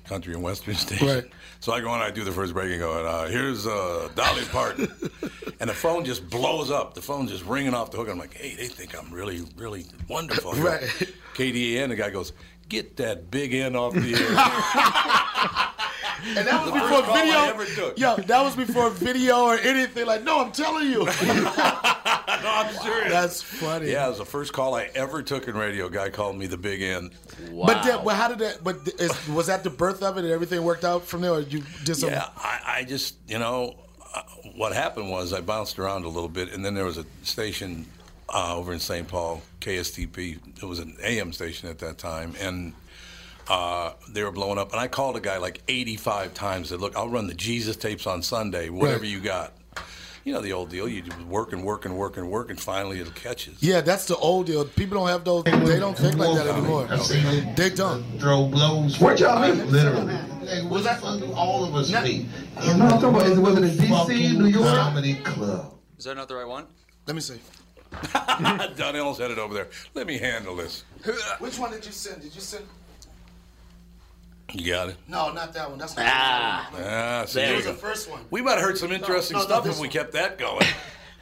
country and western station. Right. So I go and I do the first break and go, uh, here's uh, Dolly Parton. And the phone just blows up. The phone's just ringing off the hook. I'm like, hey, they think I'm really, really wonderful. Right. K D A N, the guy goes, get that big N off the air. And that was before video. I ever took. Yo, that was before video or anything. Like, no, I'm telling you. No, I'm wow, serious. That's funny. Yeah, it was the first call I ever took in radio. A guy called me the big N. Wow. But that, well, how did that? But is, was that the birth of it, and everything worked out from there? Or you did something? Yeah, I, I just, you know. What happened was I bounced around a little bit, and then there was a station uh, over in Saint Paul, K S T P. It was an A M station at that time, and uh, they were blowing up. And I called a guy like eighty-five times. Said, "Look, I'll run the Jesus tapes on Sunday, whatever right. you got." You know the old deal. You work and work and work and work, and finally it catches. Yeah, that's the old deal. People don't have those. They don't think like that anymore. They don't throw blows. What y'all mean? Literally. Hey, was that all of us? No, I'm not talking about. Was it in D C, New York? Comedy club. Is that not the right one? Let me see. Donnell's headed over there. Let me handle this. Which one did you send? Did you send? You got it. No, not that one. That's not ah, that one. Ah, see, there it was go. The first one. We might have heard some interesting no, no, stuff no, if we one. Kept that going.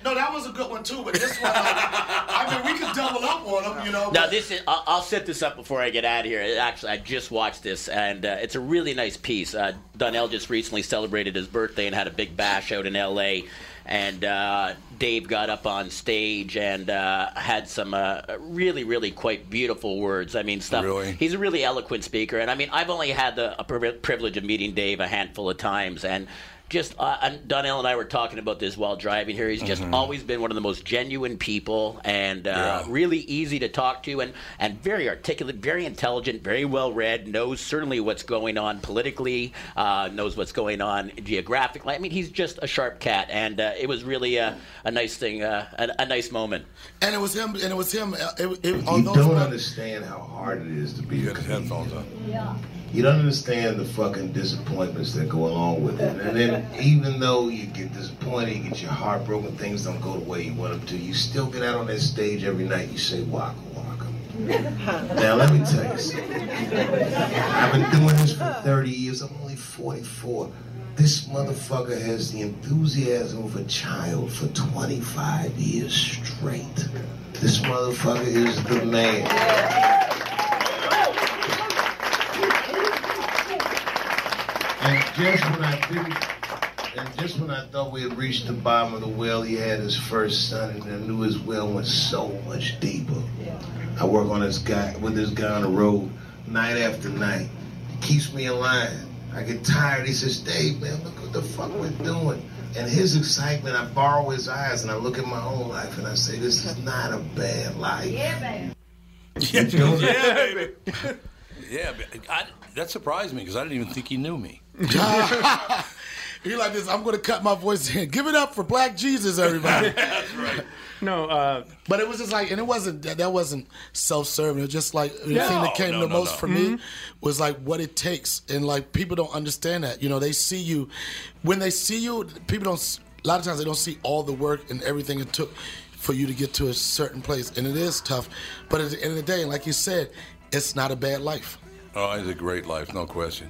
No, that was a good one too, but this one, like, I mean, we could double up on them, you know. Now, this is, I'll, I'll set this up before I get out of here. It, actually, I just watched this, and uh, it's a really nice piece. Uh, Donnell just recently celebrated his birthday and had a big bash out in L A, and uh, Dave got up on stage and uh, had some uh, really, really quite beautiful words. I mean, stuff. Really? He's a really eloquent speaker, and I mean, I've only had the a privilege of meeting Dave a handful of times, and Just uh, Donnell and I were talking about this while driving here. He's just mm-hmm. always been one of the most genuine people, and uh, yeah. really easy to talk to, and, and very articulate, very intelligent, very well read. Knows certainly what's going on politically. Uh, knows what's going on geographically. I mean, he's just a sharp cat, and uh, it was really a, a nice thing, uh, a, a nice moment. And it was him. And it was him. It, it, you don't men- understand how hard it is to be. You got his headphones on. Yeah. You don't understand the fucking disappointments that go along with it. And then even though you get disappointed, you get your heart broken, things don't go the way you want them to, you still get out on that stage every night, you say, waka, waka. Now, let me tell you something. I've been doing this for thirty years. I'm only forty-four. This motherfucker has the enthusiasm of a child for twenty-five years straight. This motherfucker is the man. And just when I did, and just when I thought we had reached the bottom of the well, he had his first son, and I knew his well went so much deeper. Yeah. I work on this guy with this guy on the road night after night. He keeps me in line. I get tired. He says, "Dave, man, look what the fuck we're doing." And his excitement, I borrow his eyes, and I look at my own life, and I say, "This is not a bad life." Yeah, baby. Yeah, baby. Yeah, but I, that surprised me because I didn't even think he knew me. You're like this, I'm going to cut my voice in. Give it up for Black Jesus, everybody. That's right. No, uh, but it was just like, and it wasn't, that wasn't self-serving. It was just like, the no, thing that came no, the no, most no. for mm-hmm. me was like what it takes. And like, people don't understand that. You know, they see you, when they see you, people don't, a lot of times they don't see all the work and everything it took for you to get to a certain place. And it is tough. But at the end of the day, like you said, it's not a bad life. Oh, it's a great life, no question.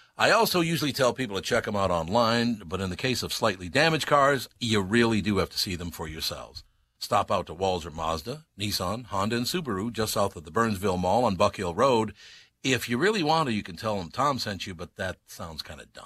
I also usually tell people to check them out online, but in the case of slightly damaged cars, you really do have to see them for yourselves. Stop out to Walser Mazda, Nissan, Honda, and Subaru just south of the Burnsville Mall on Buck Hill Road. If you really want to, you can tell them Tom sent you, but that sounds kind of dumb.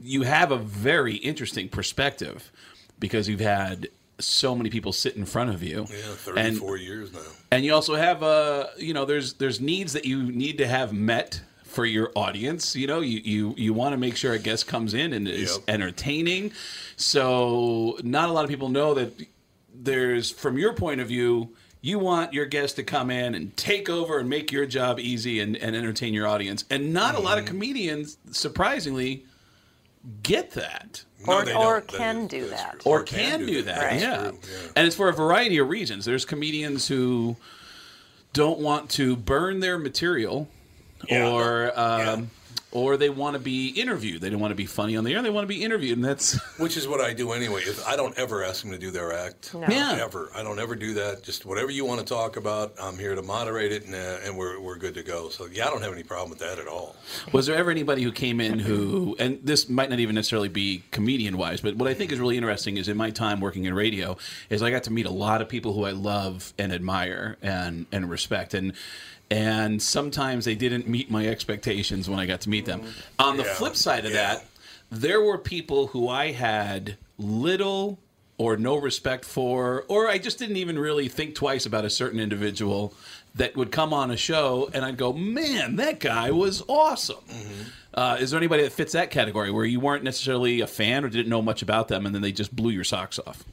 you have a very interesting perspective, because you've had so many people sit in front of you. Yeah, thirty-four and, years now. And you also have, uh, you know, there's there's needs that you need to have met for your audience. You know, you you, you want to make sure a guest comes in and is yep. entertaining. So not a lot of people know that there's, from your point of view, you want your guest to come in and take over and make your job easy and, and entertain your audience. And not mm-hmm. a lot of comedians, surprisingly, get that. No, or or can do that. Or, or can, can do, do that, that. Right. Yeah. Yeah. And it's for a variety of reasons. There's comedians who don't want to burn their material, yeah. or um, yeah. or they want to be interviewed. They don't want to be funny on the air. They want to be interviewed, and that's which is what I do anyway. Is I don't ever ask them to do their act. No. Yeah. Ever. I don't ever do that. Just whatever you want to talk about, I'm here to moderate it, and, uh, and we're we're good to go. So yeah, I don't have any problem with that at all. Was there ever anybody who came in who, and this might not even necessarily be comedian-wise, but what I think is really interesting is in my time working in radio is I got to meet a lot of people who I love and admire and, and respect, and and sometimes they didn't meet my expectations when I got to meet them. On the yeah. flip side of yeah. that, there were people who I had little or no respect for, or I just didn't even really think twice about a certain individual that would come on a show, and I'd go, man, that guy was awesome. Mm-hmm. Uh, is there anybody that fits that category where you weren't necessarily a fan or didn't know much about them, and then they just blew your socks off?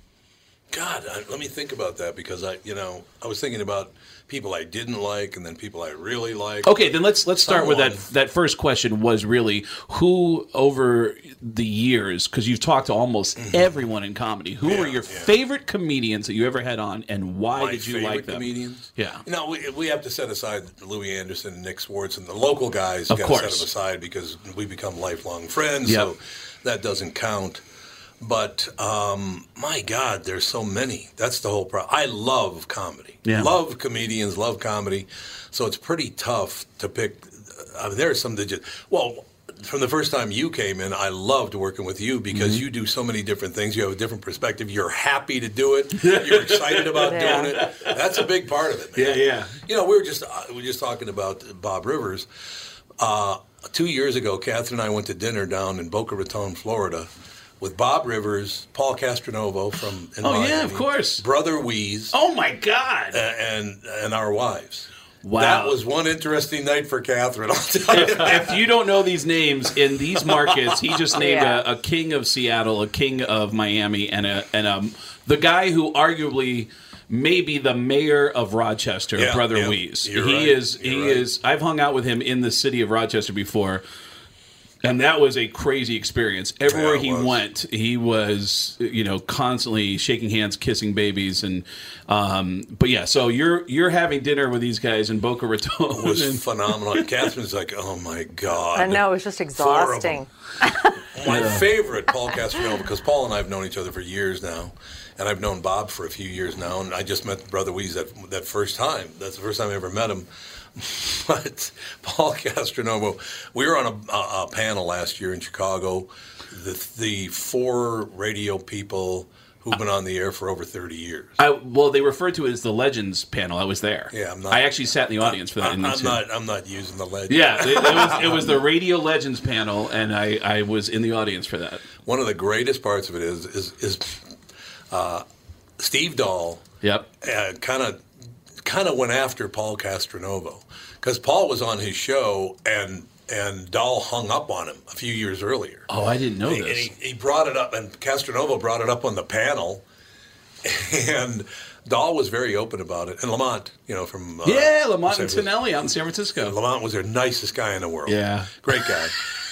God, I, let me think about that, because I, you know, I was thinking about people I didn't like and then people I really liked. Okay, then let's let's Someone. start with that. That first question was really who over the years, because you've talked to almost mm-hmm. everyone in comedy. Who yeah, were your yeah. favorite comedians that you ever had on, and why My did you like them? Comedians? Yeah. You know, we we have to set aside Louis Anderson and Nick Swartz and the local guys. Of got course. To set them aside because we become lifelong friends, yep. so that doesn't count. But, um, my God, there's so many. That's the whole problem. I love comedy. Yeah. Love comedians, love comedy. So it's pretty tough to pick. I mean, there are some that just, well, from the first time you came in, I loved working with you because mm-hmm. you do so many different things. You have a different perspective. You're happy to do it. You're excited about yeah. doing it. That's a big part of it, man. Yeah, yeah. You know, we were just uh, we were just talking about Bob Rivers. Uh, two years ago, Catherine and I went to dinner down in Boca Raton, Florida, with Bob Rivers, Paul Castronovo from in oh Miami, yeah, of course, Brother Wheeze. Oh my God! And and our wives. Wow. That was one interesting night for Catherine, I'll tell you. If, if you don't know these names, in these markets, he just named yeah. a, a king of Seattle, a king of Miami, and a and a, the guy who arguably may be the mayor of Rochester, yeah, Brother yeah. Wheeze. You're he right. is. You're he right. is. I've hung out with him in the city of Rochester before, and that was a crazy experience. Everywhere yeah, he was. went, he was, you know, constantly shaking hands, kissing babies, and um, but yeah. So you're you're having dinner with these guys in Boca Raton. It was phenomenal. Catherine's like, oh my God. I know, it was just exhausting. My favorite, Paul Castronovo, because Paul and I have known each other for years now, and I've known Bob for a few years now, and I just met Brother Wheeze that that first time. That's the first time I ever met him. But Paul Castronovo, we were on a, a, a panel last year in Chicago, the, the four radio people who've been on the air for over thirty years. I, well, they referred to it as the Legends panel. I was there. Yeah, I'm not. I actually sat in the audience I, for that. I'm, I'm not. I'm not using the Legends. Yeah, it, it, was, it was the Radio Legends panel, and I, I was in the audience for that. One of the greatest parts of it is is, is uh, Steve Dahl. Yep. Uh, kind of. kind of went after Paul Castronovo because Paul was on his show and and Dahl hung up on him a few years earlier. Oh, I didn't know and this. He, and he, he brought it up, and Castronovo brought it up on the panel, and Dahl was very open about it. And Lamont, you know, from... Uh, yeah, Lamont and Tonelli out in San Francisco. Lamont was their nicest guy in the world. Yeah. Great guy.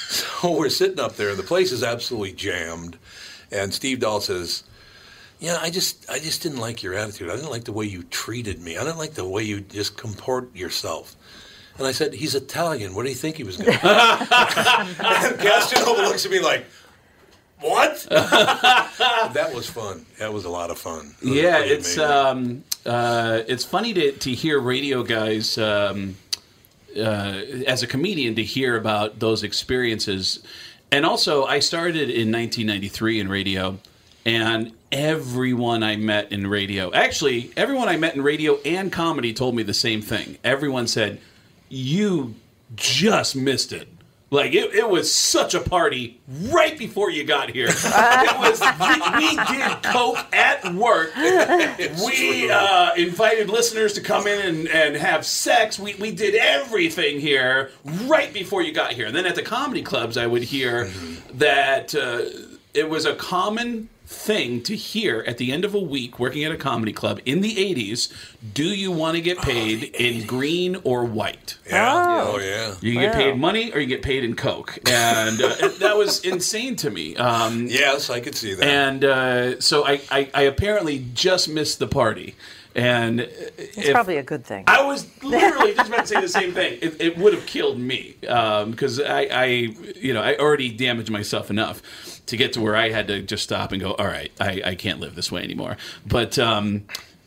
So we're sitting up there, and the place is absolutely jammed, and Steve Dahl says... Yeah, I just I just didn't like your attitude. I didn't like the way you treated me. I didn't like the way you just comport yourself. And I said, he's Italian. What do you think he was going to do? And Castronovo looks at me like, what? That was fun. That was a lot of fun. It yeah, it's um, uh, it's funny to, to hear radio guys, um, uh, as a comedian, to hear about those experiences. And also, I started in nineteen ninety-three in radio, and... Everyone I met in radio, actually, everyone I met in radio and comedy told me the same thing. Everyone said, you just missed it. Like, it, it was such a party right before you got here. It was, we, we did coke at work. We uh, invited listeners to come in and, and have sex. We, we did everything here right before you got here. And then at the comedy clubs, I would hear mm-hmm. that uh, it was a common... thing to hear at the end of a week working at a comedy club in the eighties, do you want to get paid oh, in green or white? Yeah. Oh, yeah. You can wow. get paid money or you get paid in coke. And uh, that was insane to me. Um, yes, I could see that. And uh, so I, I, I apparently just missed the party. And it's if, probably a good thing. I was literally just about to say the same thing. It, it would have killed me because um, I, I, you know, I already damaged myself enough to get to where I had to just stop and go. All right, I, I can't live this way anymore. But, um,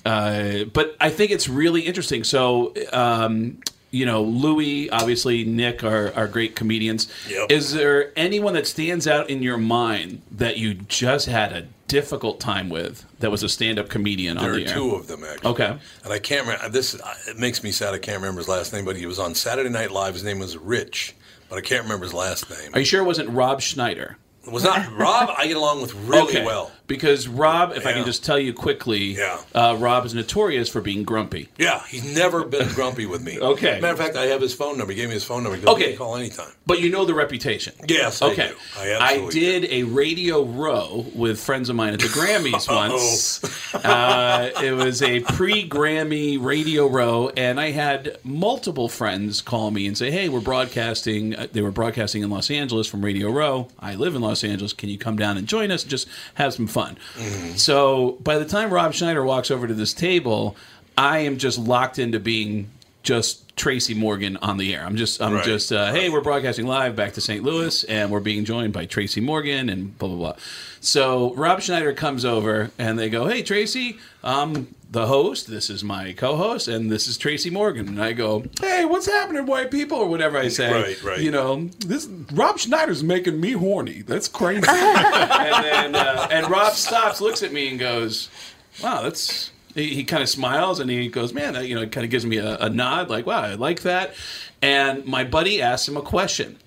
uh, but I think it's really interesting. So, um, you know, Louis, obviously, Nick are, are great comedians. Yep. Is there anyone that stands out in your mind that you just had a difficult time with that was a stand-up comedian on the air? There are two of them, actually. Okay. And I can't remember. This, it makes me sad I can't remember his last name, but he was on Saturday Night Live. His name was Rich, but I can't remember his last name. Are you sure it wasn't Rob Schneider? It was not. Rob I get along with really okay. well. Because Rob, if yeah. I can just tell you quickly, yeah. uh, Rob is notorious for being grumpy. Yeah, he's never been grumpy with me. Okay. Matter of fact, I have his phone number. He gave me his phone number. He okay. He can call anytime. But you know the reputation. Yes, okay. I do. I absolutely I did do. a radio row with friends of mine at the Grammys once. uh, it was a pre-Grammy radio row, and I had multiple friends call me and say, hey, we're broadcasting. They were broadcasting in Los Angeles from Radio Row. I live in Los Angeles. Can you come down and join us and just have some fun? Mm-hmm. So by the time Rob Schneider walks over to this table, I am just locked into being just Tracy Morgan on the air. I'm just, I'm right. just, uh, hey, we're broadcasting live back to Saint Louis, and we're being joined by Tracy Morgan and blah blah blah. So Rob Schneider comes over, and they go, hey Tracy, um, the host, this is my co-host, and this is Tracy Morgan. And I go, hey, what's happening, white people, or whatever I say. Right, right. You know, this Rob Schneider's making me horny. That's crazy. and then uh, and Rob stops, looks at me, and goes, wow, that's... He, he kind of smiles and he goes, man, you know, it kind of gives me a, a nod, like, wow, I like that. And my buddy asked him a question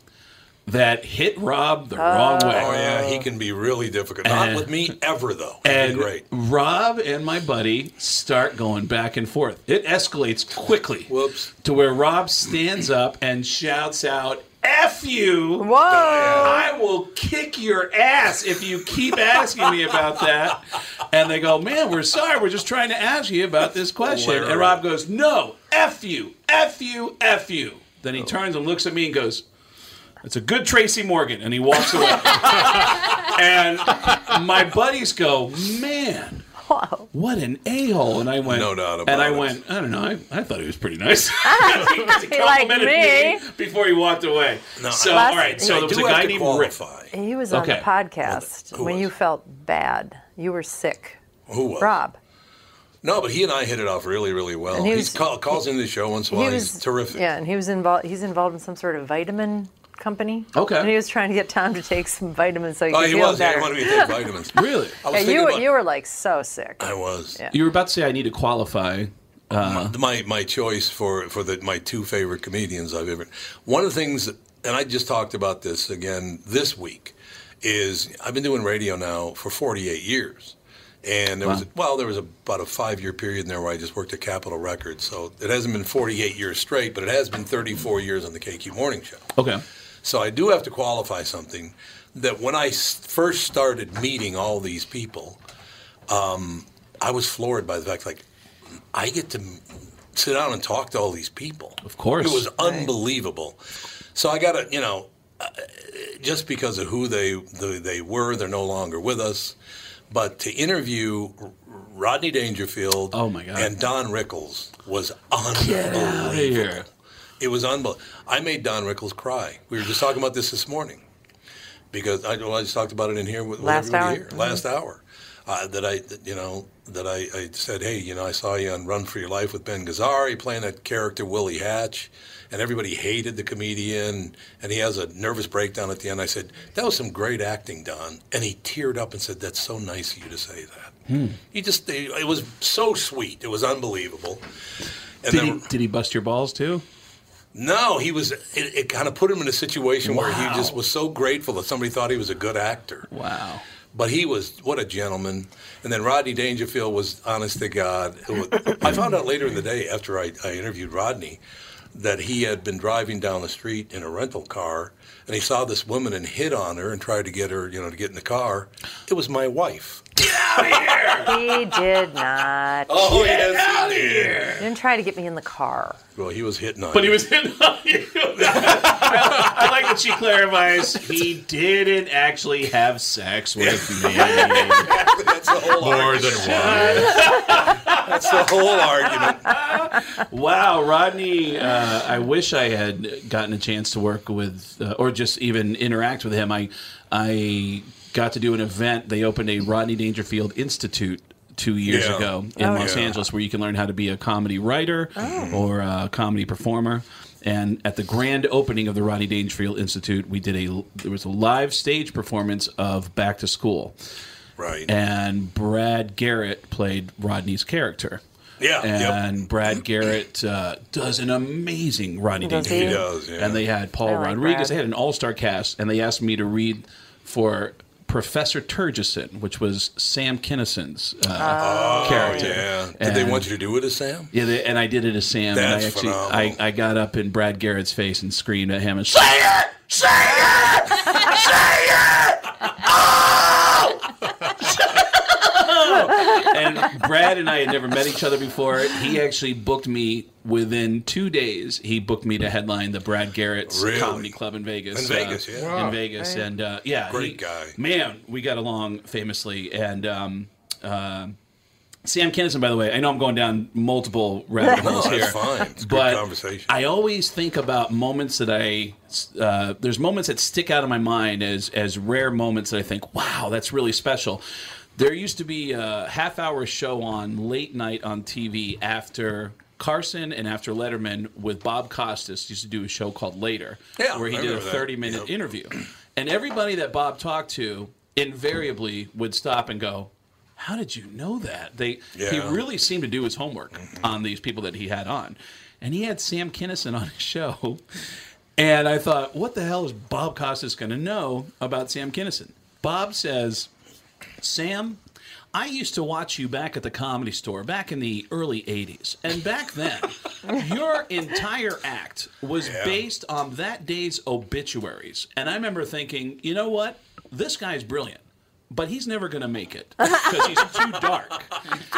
that hit Rob the uh, wrong way. Oh, yeah, he can be really difficult. And, not with me ever, though. And great. Rob and my buddy start going back and forth. It escalates quickly. Whoops. To where Rob stands up and shouts out, F you! Whoa! I will kick your ass if you keep asking me about that. And they go, man, we're sorry. We're just trying to ask you about this question. And Rob goes, no, F you, F you, F you. Then he turns and looks at me and goes, it's a good Tracy Morgan. And he walks away. And my buddies go, man. Wow. What an a-hole. And I went, no doubt about and I it. went, I don't know, I, I thought he was pretty nice. he, he complimented me. me before he walked away. No, so, last, all right, so there was a guy named Rick. He was on okay. the podcast when was? you felt bad. You were sick. Who was? Rob. No, but he and I hit it off really, really well. And he was, He's call, calls into the show once in a while. Was, He's terrific. Yeah, and he was involved. He's involved in some sort of vitamin company. Okay. And he was trying to get Tom to take some vitamins so he could oh, he feel was. better. Oh, he was. He wanted me to take vitamins. Really? I was yeah, you, about, you were like so sick. I was. Yeah. You were about to say I need to qualify. Uh, my, my my choice for, for the, my two favorite comedians I've ever... One of the things, and I just talked about this again this week, is I've been doing radio now for forty-eight years. And there wow. was, well, there was about a five-year period in there where I just worked at Capitol Records. So it hasn't been forty-eight years straight, but it has been thirty-four years on the K Q Morning Show. Okay. So I do have to qualify something, that when I first started meeting all these people, um, I was floored by the fact, like, I get to sit down and talk to all these people. Of course. It was unbelievable. Right. So I got to, you know, just because of who they they were, they're no longer with us, but to interview Rodney Dangerfield oh my God. and Don Rickles was unbelievable. Get out of here. It was unbelievable. I made Don Rickles cry. We were just talking about this this morning, because I, well, I just talked about it in here with last hour. Here, mm-hmm. Last hour, uh, that I, that, you know, that I, I said, hey, you know, I saw you on Run for Your Life with Ben Gazzari playing that character Willie Hatch, and everybody hated the comedian, and he has a nervous breakdown at the end. I said, that was some great acting, Don, and he teared up and said, that's so nice of you to say that. Hmm. He just, it, it was so sweet. It was unbelievable. And did, then, he, did he bust your balls too? No, he was. It, it kind of put him in a situation wow. where he just was so grateful that somebody thought he was a good actor. Wow! But he was what a gentleman. And then Rodney Dangerfield was, honest to God. Was, I found out later in the day after I, I interviewed Rodney that he had been driving down the street in a rental car and he saw this woman and hit on her and tried to get her, you know, to get in the car. It was my wife. Get out of here! He did not. Oh, get yes, out he did. Here. He didn't try to get me in the car. Well, he was hitting on but you. But he was hitting on you. I, I like that she clarifies, he didn't actually have sex with me. That's the whole More argument. than one. That's the whole argument. Wow, Rodney, uh, I wish I had gotten a chance to work with, uh, or just even interact with him. I, I... got to do an event. They opened a Rodney Dangerfield Institute two years yeah. ago in oh, Los yeah. Angeles, where you can learn how to be a comedy writer oh. or a comedy performer. And at the grand opening of the Rodney Dangerfield Institute, we did a there was a live stage performance of Back to School. Right. And Brad Garrett played Rodney's character. Yeah. And yep. Brad Garrett uh, does an amazing Rodney does Dangerfield. He does, yeah. And they had Paul like Rodriguez. Brad. They had an all-star cast, and they asked me to read for Professor Turgeson, which was Sam Kinnison's uh, oh, character. Yeah. Did and, they want you to do it as Sam? Yeah, they, and I did it as Sam. That's and I actually, phenomenal. I, I got up in Brad Garrett's face and screamed at him and say it! Say it! Say it! Oh! And Brad and I had never met each other before. He actually booked me within two days. He booked me to headline the Brad Garrett's really? Comedy Club in Vegas. In Vegas, uh, yeah. Wow. In Vegas, and uh, yeah, great he, guy. Man, we got along famously, and um, uh, Sam Kinison, by the way, I know I'm going down multiple rabbit holes here. No, that's fine. It's a good conversation. I always think about moments that I, uh, there's moments that stick out of my mind as, as rare moments that I think, wow, that's really special. There used to be a half-hour show on late night on T V after Carson and after Letterman with Bob Costas. Used to do a show called Later, yeah, where he I did a thirty-minute yep. interview. And everybody that Bob talked to invariably would stop and go, how did you know that? They yeah. He really seemed to do his homework mm-hmm. on these people that he had on. And he had Sam Kinison on his show. And I thought, what the hell is Bob Costas going to know about Sam Kinison? Bob says, Sam, I used to watch you back at the Comedy Store back in the early eighties. And back then, your entire act was yeah. based on that day's obituaries. And I remember thinking, you know what? This guy's brilliant, but he's never going to make it because he's too dark.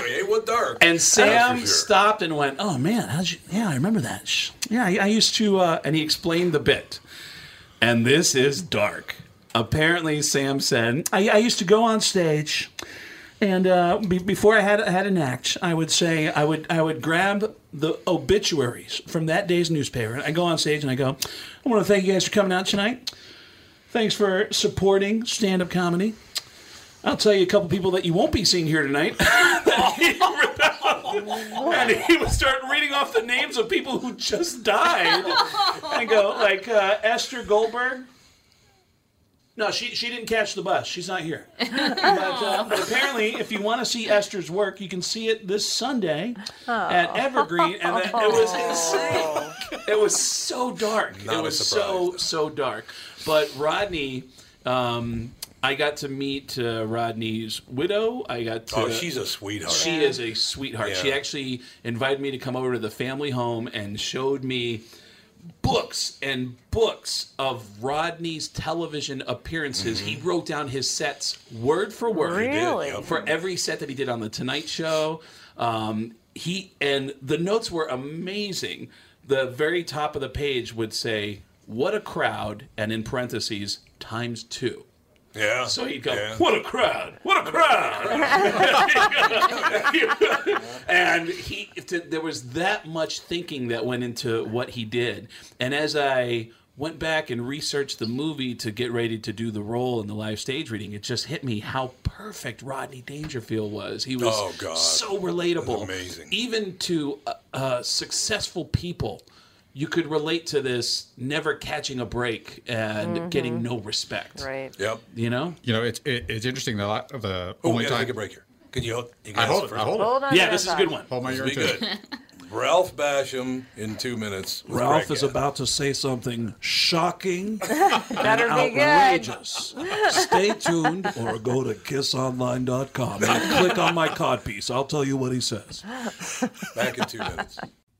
He was dark. And Sam sure. stopped and went, oh, man, how'd you? Yeah, I remember that. Yeah, I, I used to, uh, and he explained the bit. And this is dark. Apparently, Sam said, I, I used to go on stage, and uh, be, before I had had an act, I would say I would I would grab the obituaries from that day's newspaper. And I go on stage and I go, I want to thank you guys for coming out tonight. Thanks for supporting stand-up comedy. I'll tell you a couple people that you won't be seeing here tonight. And he would start reading off the names of people who just died. And go, like uh, Esther Goldberg. No, she she didn't catch the bus. She's not here. But, uh, but apparently, if you want to see Esther's work, you can see it this Sunday Aww. At Evergreen. And that, it was insane. It was so dark. Not it was surprise, so, though. so dark. But Rodney, um, I got to meet uh, Rodney's widow. I got to, Oh, she's a sweetheart. She is a sweetheart. Yeah. She actually invited me to come over to the family home and showed me books and books of Rodney's television appearances. Mm-hmm. He wrote down his sets word for word. Really? For every set that he did on The Tonight Show. Um, he and the notes were amazing. The very top of the page would say, what a crowd, and in parentheses, times two. Yeah. So he'd go, yeah. what a crowd! What a crowd! And he, there was that much thinking that went into what he did. And as I went back and researched the movie to get ready to do the role in the live stage reading, it just hit me how perfect Rodney Dangerfield was. He was oh, God. so relatable. Amazing. Even to uh, uh, successful people. You could relate to this never catching a break and mm-hmm. getting no respect. Right. Yep. You know? You know, it's it, it's interesting that a lot of the oh, only we time... take a break here. Can you hold, you I hold it. I hold it. Hold on yeah, this is a good one. Hold my ear good. Ralph Basham in two minutes. Ralph is about to say something shocking and outrageous. Stay tuned or go to kiss online dot com and click on my codpiece. I'll tell you what he says. Back in two minutes.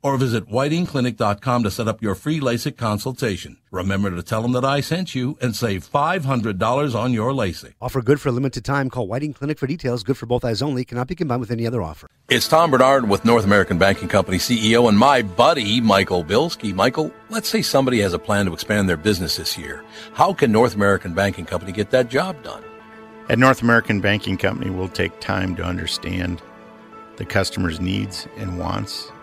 or visit whiting clinic dot com to set up your free LASIK consultation. Remember to tell them that I sent you and save five hundred dollars on your LASIK. Offer good for a limited time. Call Whiting Clinic for details. Good for both eyes only. Cannot be combined with any other offer. It's Tom Bernard with North American Banking Company C E O and my buddy, Michael Bilski. Michael, let's say somebody has a plan to expand their business this year. How can North American Banking Company get that job done? At North American Banking Company, we'll take time to understand the customer's needs and wants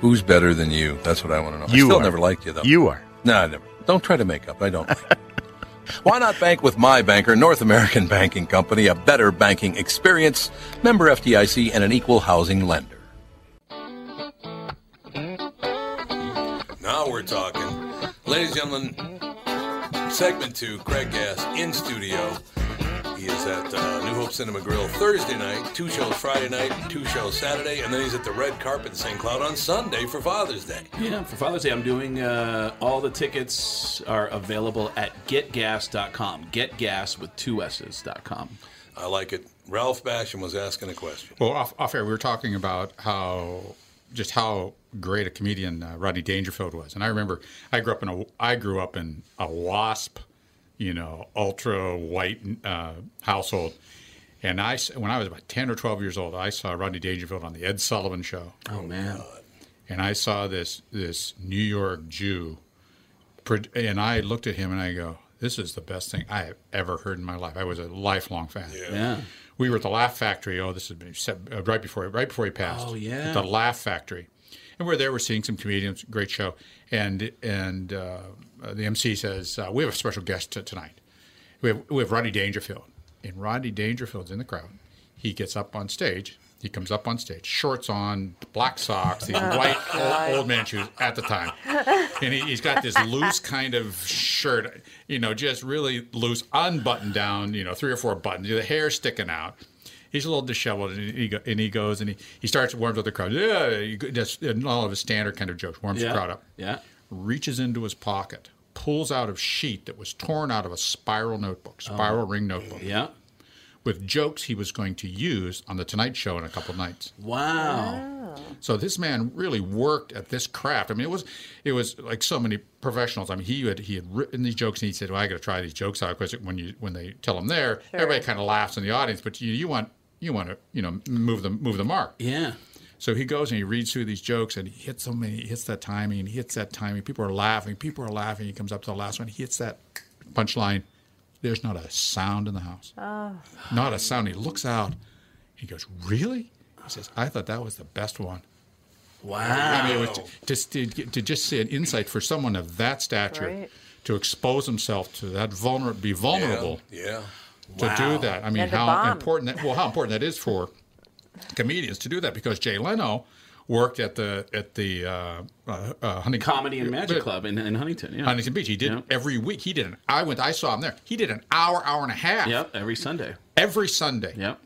Who's better than you? That's what I want to know. You I still are. Never liked you, though. You are. No, I never. Don't try to make up. I don't like it. Why not bank with my banker, North American Banking Company, a better banking experience, member F D I C, and an equal housing lender. Now we're talking. Ladies and gentlemen, segment two, Craig Gass in studio. He is at uh, New Hope Cinema Grill Thursday night, two shows Friday night, two shows Saturday, and then he's at the Red Carpet in Saint Cloud on Sunday for Father's Day. Yeah, for Father's Day, I'm doing, uh, all the tickets are available at get gas dot com, getgas with two S's dot com. I like it. Ralph Basham was asking a question. Well, off, off air, we were talking about how, just how great a comedian uh, Rodney Dangerfield was. And I remember I grew up in a, I grew up in a WASP, you know, ultra white uh, household. And I, when I was about ten or twelve years old, I saw Rodney Dangerfield on the Ed Sullivan Show. Oh, man. God. And I saw this this New York Jew. And I looked at him and I go, this is the best thing I have ever heard in my life. I was a lifelong fan. Yeah. yeah. We were at the Laugh Factory. Oh, this has been uh, right before right before he passed. Oh, yeah. At the Laugh Factory. And we're there. We're seeing some comedians. Great show. And and uh, the M C says, uh, we have a special guest t- tonight. We have, we have Rodney Dangerfield. And Rodney Dangerfield's in the crowd. He gets up on stage. He comes up on stage, shorts on, black socks, these white old, old man shoes at the time. And he, he's got this loose kind of shirt, you know, just really loose, unbuttoned down, you know, three or four buttons, the hair sticking out. He's a little disheveled, and he, and he goes, and he, he starts warms up the crowd. Yeah, he does all of his standard kind of jokes, warms yeah. the crowd up. Yeah, reaches into his pocket, pulls out a sheet that was torn out of a spiral notebook, spiral oh. ring notebook. Yeah, with jokes he was going to use on the Tonight Show in a couple of nights. Wow. wow. So this man really worked at this craft. I mean, it was it was like so many professionals. I mean, he had he had written these jokes, and he said, "Well, I got to try these jokes out because when you when they tell them there, sure. everybody kind of laughs in the audience, but you you want." You want to, you know, move the move the mark. Yeah. So he goes and he reads through these jokes, and he hits so many, he hits that timing, and he hits that timing. People are laughing, people are laughing. He comes up to the last one, he hits that punchline. There's not a sound in the house. Oh. Not a sound. He looks out. He goes, "Really?" He says, "I thought that was the best one." Wow. I mean, it was just to, to, to just see an insight for someone of that stature right. to expose himself to that vulnerable, be vulnerable. Yeah. yeah. To wow. do that, I mean, how bomb. important that well, how important that is for comedians to do that, because Jay Leno worked at the at the uh, uh, uh, Huntington Comedy and Magic uh, Club in, in Huntington, yeah. Huntington Beach. He did yep. every week. He did. An, I went. I saw him there. He did an hour, hour and a half. Yep, every Sunday. Every Sunday. Yep.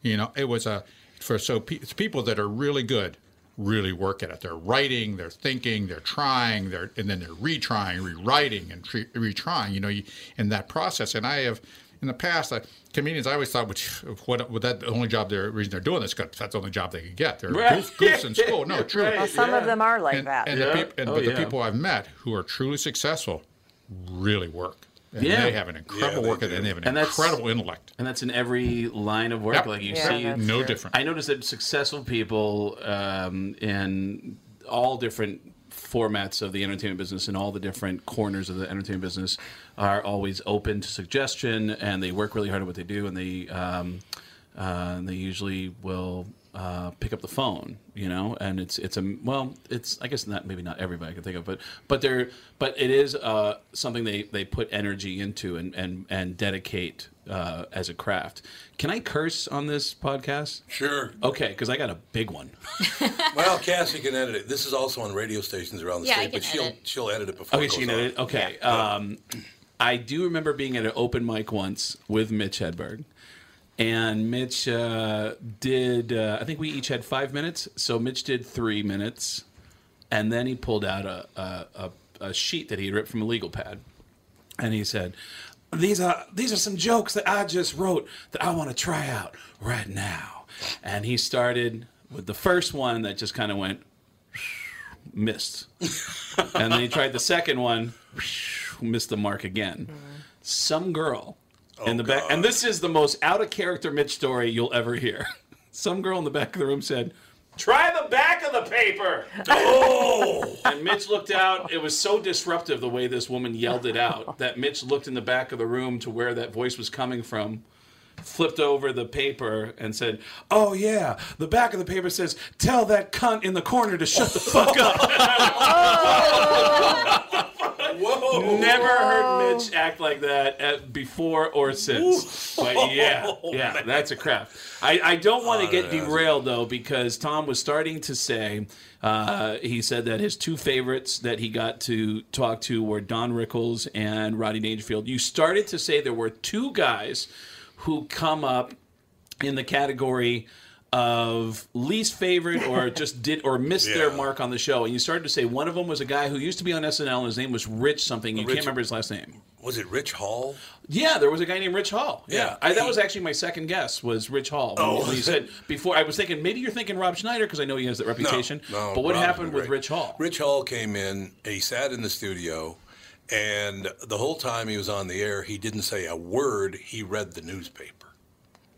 You know, it was a for so pe- people that are really good, really work at it. They're writing, they're thinking, they're trying, they're and then they're retrying, rewriting, and tre- retrying. You know, you, in that process, and I have. In the past, I, comedians, I always thought, which, what, what that the only job, the reason they're doing this, because that's the only job they can get. They're right. goof, goofs in school. No, true. Well, some yeah. of them are like and, that. And, yeah. the peop- and oh, But yeah. the people I've met who are truly successful really work. And yeah. they have an incredible yeah, work ethic, and they have an and incredible intellect. And that's in every line of work. Yep. Like you yeah, see, no true. different. I noticed that successful people um, in all different formats of the entertainment business and all the different corners of the entertainment business are always open to suggestion, and they work really hard at what they do, and they um, uh, they usually will uh, pick up the phone, you know. And it's it's a well, it's I guess not maybe not everybody I can think of, but but they're but it is uh, something they, they put energy into and and and dedicate uh, as a craft. Can I curse on this podcast? Sure. Okay, because I got a big one. Well, Cassie can edit it. This is also on radio stations around the yeah, state, but she'll edit. she'll edit it before. Okay, it goes she can on. edit it. Okay. Yeah. Um, I do remember being at an open mic once with Mitch Hedberg, and Mitch uh, did. Uh, I think we each had five minutes, so Mitch did three minutes, and then he pulled out a a, a, a sheet that he had ripped from a legal pad, and he said, These are these are some jokes that I just wrote that I want to try out right now. And he started with the first one that just kind of went, missed. And then he tried the second one, missed the mark again. Mm-hmm. Some girl oh, in the back, God. and this is the most out of character Mitch story you'll ever hear. Some girl in the back of the room said, Try the back of the paper. Oh! And Mitch looked out. It was so disruptive the way this woman yelled it out that Mitch looked in the back of the room to where that voice was coming from, flipped over the paper, and said, "Oh, yeah, the back of the paper says, tell that cunt in the corner to shut the fuck up." Oh! Whoa. Never Whoa. heard Mitch act like that at, before or since. Ooh. But yeah, yeah, oh, that's a craft. I, I don't want to oh, get no, derailed, no. though, because Tom was starting to say, uh, he said that his two favorites that he got to talk to were Don Rickles and Rodney Dangerfield. You started to say there were two guys who come up in the category of least favorite or just did or missed yeah. their mark on the show. And you started to say one of them was a guy who used to be on S N L and his name was Rich something. You Rich, can't remember his last name. Was it Rich Hall? Yeah, there was a guy named Rich Hall. Yeah. yeah. I, that was actually my second guess was Rich Hall. Oh. When you said before, I was thinking, maybe you're thinking Rob Schneider because I know he has that reputation. No, no, but what Rob's happened with Rich Hall? Rich Hall came in, he sat in the studio, and the whole time he was on the air, he didn't say a word. He read the newspaper.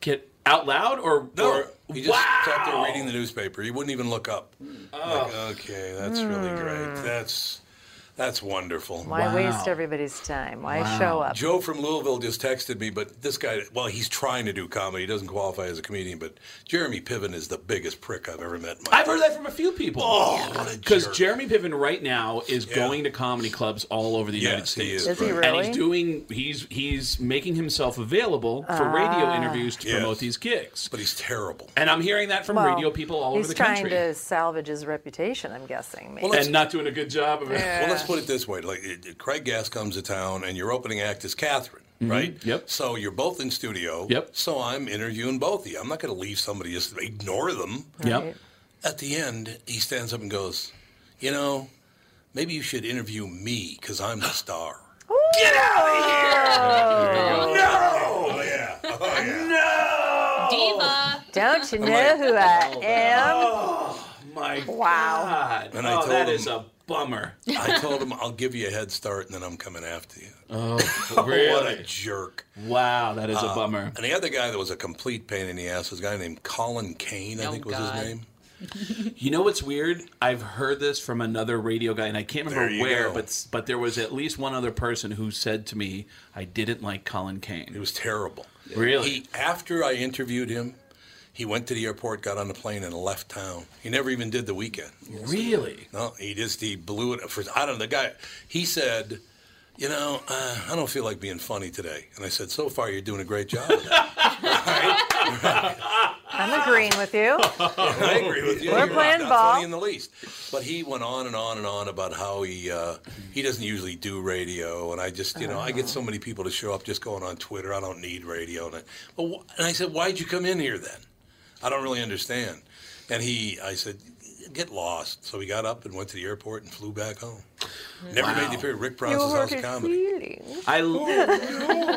Get out loud or no? Or, he just wow. sat there reading the newspaper. He wouldn't even look up. Oh. Like, okay, that's mm. really great. That's that's wonderful. Why wow. waste everybody's time? Why wow. show up? Joe from Louisville just texted me, but this guy, well, he's trying to do comedy. He doesn't qualify as a comedian, but Jeremy Piven is the biggest prick I've ever met in my life. I've heard that from a few people. Oh, what a jerk. Because Jeremy Piven right now is yeah. going to comedy clubs all over the yes, United States. He is, is right. he really? And he's doing, he's he's making himself available for uh, radio interviews to yes. promote these gigs. But he's terrible. And I'm hearing that from well, radio people all over the country. He's trying to salvage his reputation, I'm guessing. Maybe. Well, and not doing a good job of it. Yeah. Well, let's put it this way, like Craig Gass comes to town and your opening act is Catherine, mm-hmm. right? Yep. So you're both in studio. Yep. So I'm interviewing both of you. I'm not going to leave somebody, just ignore them. Yep. Right. At the end, he stands up and goes, you know, maybe you should interview me because I'm the star. Ooh. Get out of here! No! Oh, yeah. Oh, yeah. No! Diva! Don't you know like, who I oh, am? Oh, my wow. God. And I oh, told that him, is a bummer. I told him, I'll give you a head start, and then I'm coming after you. Oh, really? What a jerk. Wow, that is uh, a bummer. And the other guy that was a complete pain in the ass was a guy named Colin Kane, I oh, think was God. his name. You know what's weird? I've heard this from another radio guy, and I can't remember where, go. but but there was at least one other person who said to me, I didn't like Colin Kane. It was terrible. Really? He, after I interviewed him, he went to the airport, got on the plane, and left town. He never even did the weekend. Really? No, he just he blew it. For, I don't know. The guy, he said, you know, uh, I don't feel like being funny today. And I said, so far, you're doing a great job of that. Right? Right. I'm agreeing with you. I agree with you. We're you're playing not, not ball. Funny in the least. But he went on and on and on about how he uh, he doesn't usually do radio. And I just, you know, oh. I get so many people to show up just going on Twitter. I don't need radio. And I, well, and I said, why'd you come in here then? I don't really understand. And he, I said, get lost. So he got up and went to the airport and flew back home. Never wow. made the appear at Rick Bronson's House of Comedy. I, oh,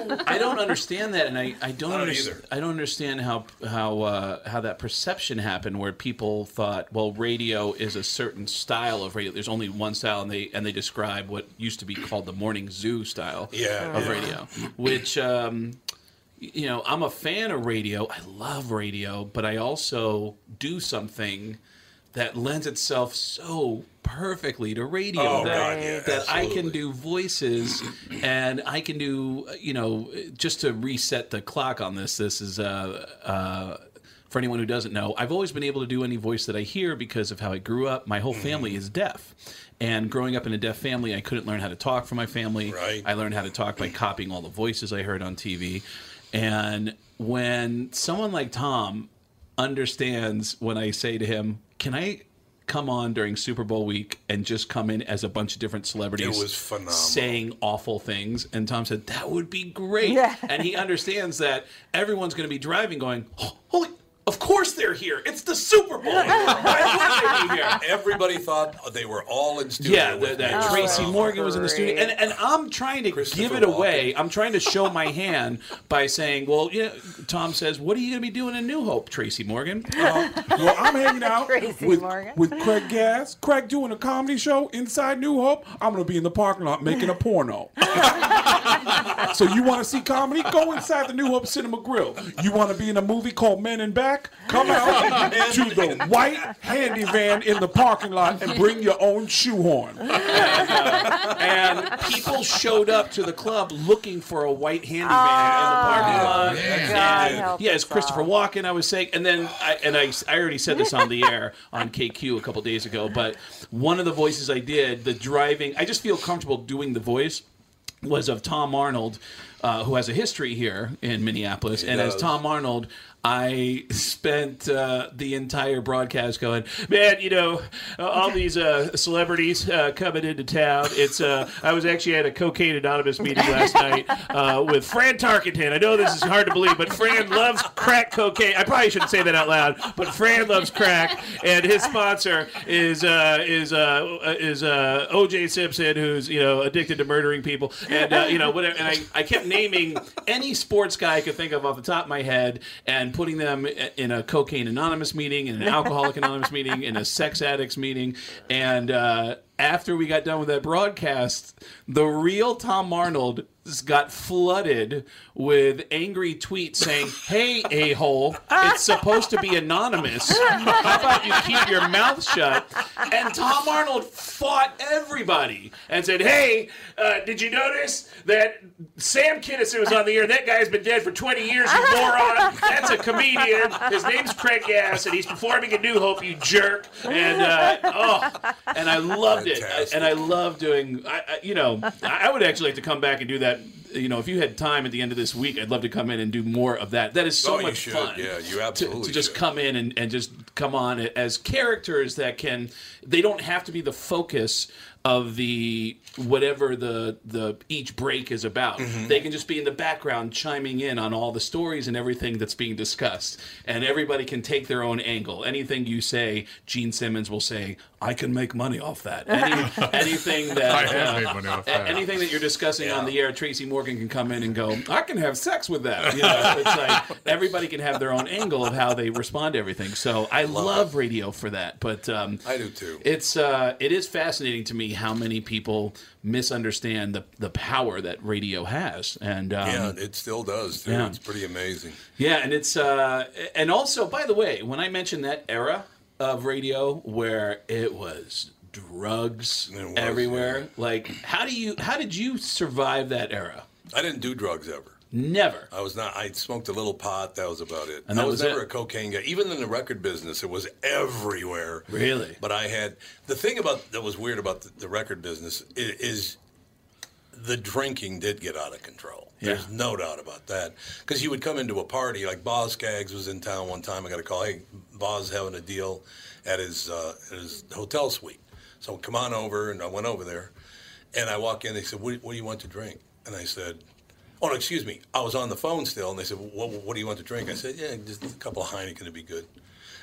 no. I don't understand that, and I, I don't Not under, either. I don't understand how how uh, how that perception happened, where people thought, well, radio is a certain style of radio. There's only one style, and they and they describe what used to be called the morning zoo style yeah, of yeah. radio, which. Um, You know, I'm a fan of radio. I love radio, but I also do something that lends itself so perfectly to radio oh, that, God, yeah, that I can do voices and I can do, you know, just to reset the clock on this. This is, uh, uh, for anyone who doesn't know, I've always been able to do any voice that I hear because of how I grew up. My whole family is deaf. And growing up in a deaf family, I couldn't learn how to talk from my family. Right. I learned how to talk by copying all the voices I heard on T V. And when someone like Tom understands when I say to him, can I come on during Super Bowl week and just come in as a bunch of different celebrities it was phenomenal. saying awful things? And Tom said, that would be great. Yeah. And he understands that everyone's going to be driving going, oh, holy, of course they're here. It's the Super Bowl. Why would they be here? Everybody thought they were all in studio. Yeah, with the, that Tracy oh, Morgan great. was in the studio. And and I'm trying to give it away. Walken. I'm trying to show my hand by saying, well, you know, Tom says, what are you going to be doing in New Hope, Tracy Morgan? Uh, well, I'm hanging out with, with Craig Gass. Craig doing a comedy show inside New Hope. I'm going to be in the parking lot making a porno. So you want to see comedy? Go inside the New Hope Cinema Grill. You want to be in a movie called Men in Black? Come out to the white handy van in the parking lot and bring your own shoehorn. And, uh, and people showed up to the club looking for a white handy van oh, in the parking lot. Yeah, yeah it's Christopher Walken, I was saying. And then, I, and I, I already said this on the air on K Q a couple days ago, but one of the voices I did, the driving, I just feel comfortable doing the voice, was of Tom Arnold, uh, who has a history here in Minneapolis. He and does. As Tom Arnold, I spent uh, the entire broadcast going, man, you know, uh, all these uh, celebrities uh, coming into town. It's uh, I was actually at a Cocaine Anonymous meeting last night uh, with Fran Tarkenton. I know this is hard to believe, but Fran loves crack cocaine. I probably shouldn't say that out loud, but Fran loves crack, and his sponsor is uh, is uh, is uh, O J Simpson, who's you know addicted to murdering people, and uh, you know whatever. And I, I kept naming any sports guy I could think of off the top of my head, and putting them in a Cocaine Anonymous meeting, in an Alcoholic Anonymous meeting, in a sex addicts meeting, and uh, after we got done with that broadcast, the real Tom Arnold got flooded with angry tweets saying, hey, a-hole, it's supposed to be anonymous. How about you keep your mouth shut? And Tom Arnold fought everybody and said, hey, uh, did you notice that Sam Kinison was on the air? That guy's been dead for twenty years, you moron. That's a comedian. His name's Craig Gass, and he's performing in New Hope, you jerk. And uh, oh, and I loved Fantastic. It. And I love doing, I, I, you know, I would actually like to come back and do that. You know, if you had time at the end of this week, I'd love to come in and do more of that. That is so oh, much you fun. Yeah, you absolutely to, to just come in and, and just come on as characters that can, they don't have to be the focus of the whatever the the each break is about. Mm-hmm. They can just be in the background chiming in on all the stories and everything that's being discussed. And everybody can take their own angle. Anything you say, Gene Simmons will say, I can make money off that. Any, anything that I have uh, made money off that. Anything that you're discussing yeah. on the air, Tracy Morgan can come in and go, I can have sex with that. You know, it's like everybody can have their own angle of how they respond to everything. So I love, love radio for that. But um, I do too. It's uh, it is fascinating to me how many people misunderstand the the power that radio has, and um, yeah, it still does too. Yeah. It's pretty amazing. Yeah, and it's uh, and also, by the way, when I mentioned that era of radio where it was drugs it was, everywhere, yeah. like how do you how did you survive that era? I didn't do drugs ever. Never. I was not. I smoked a little pot. That was about it. And I was, was never it? a cocaine guy. Even in the record business, it was everywhere. Really? But I had... The thing about that was weird about the, the record business is, is the drinking did get out of control. Yeah. There's no doubt about that. Because you would come into a party. Like, Boz Skaggs was in town one time. I got a call. Hey, Boz having a deal at his, uh, at his hotel suite. So come on over. And I went over there. And I walk in. They said, what, what do you want to drink? And I said... Oh, no, excuse me. I was on the phone still, and they said, well, what, what do you want to drink? I said, yeah, just a couple of Heineken would be good.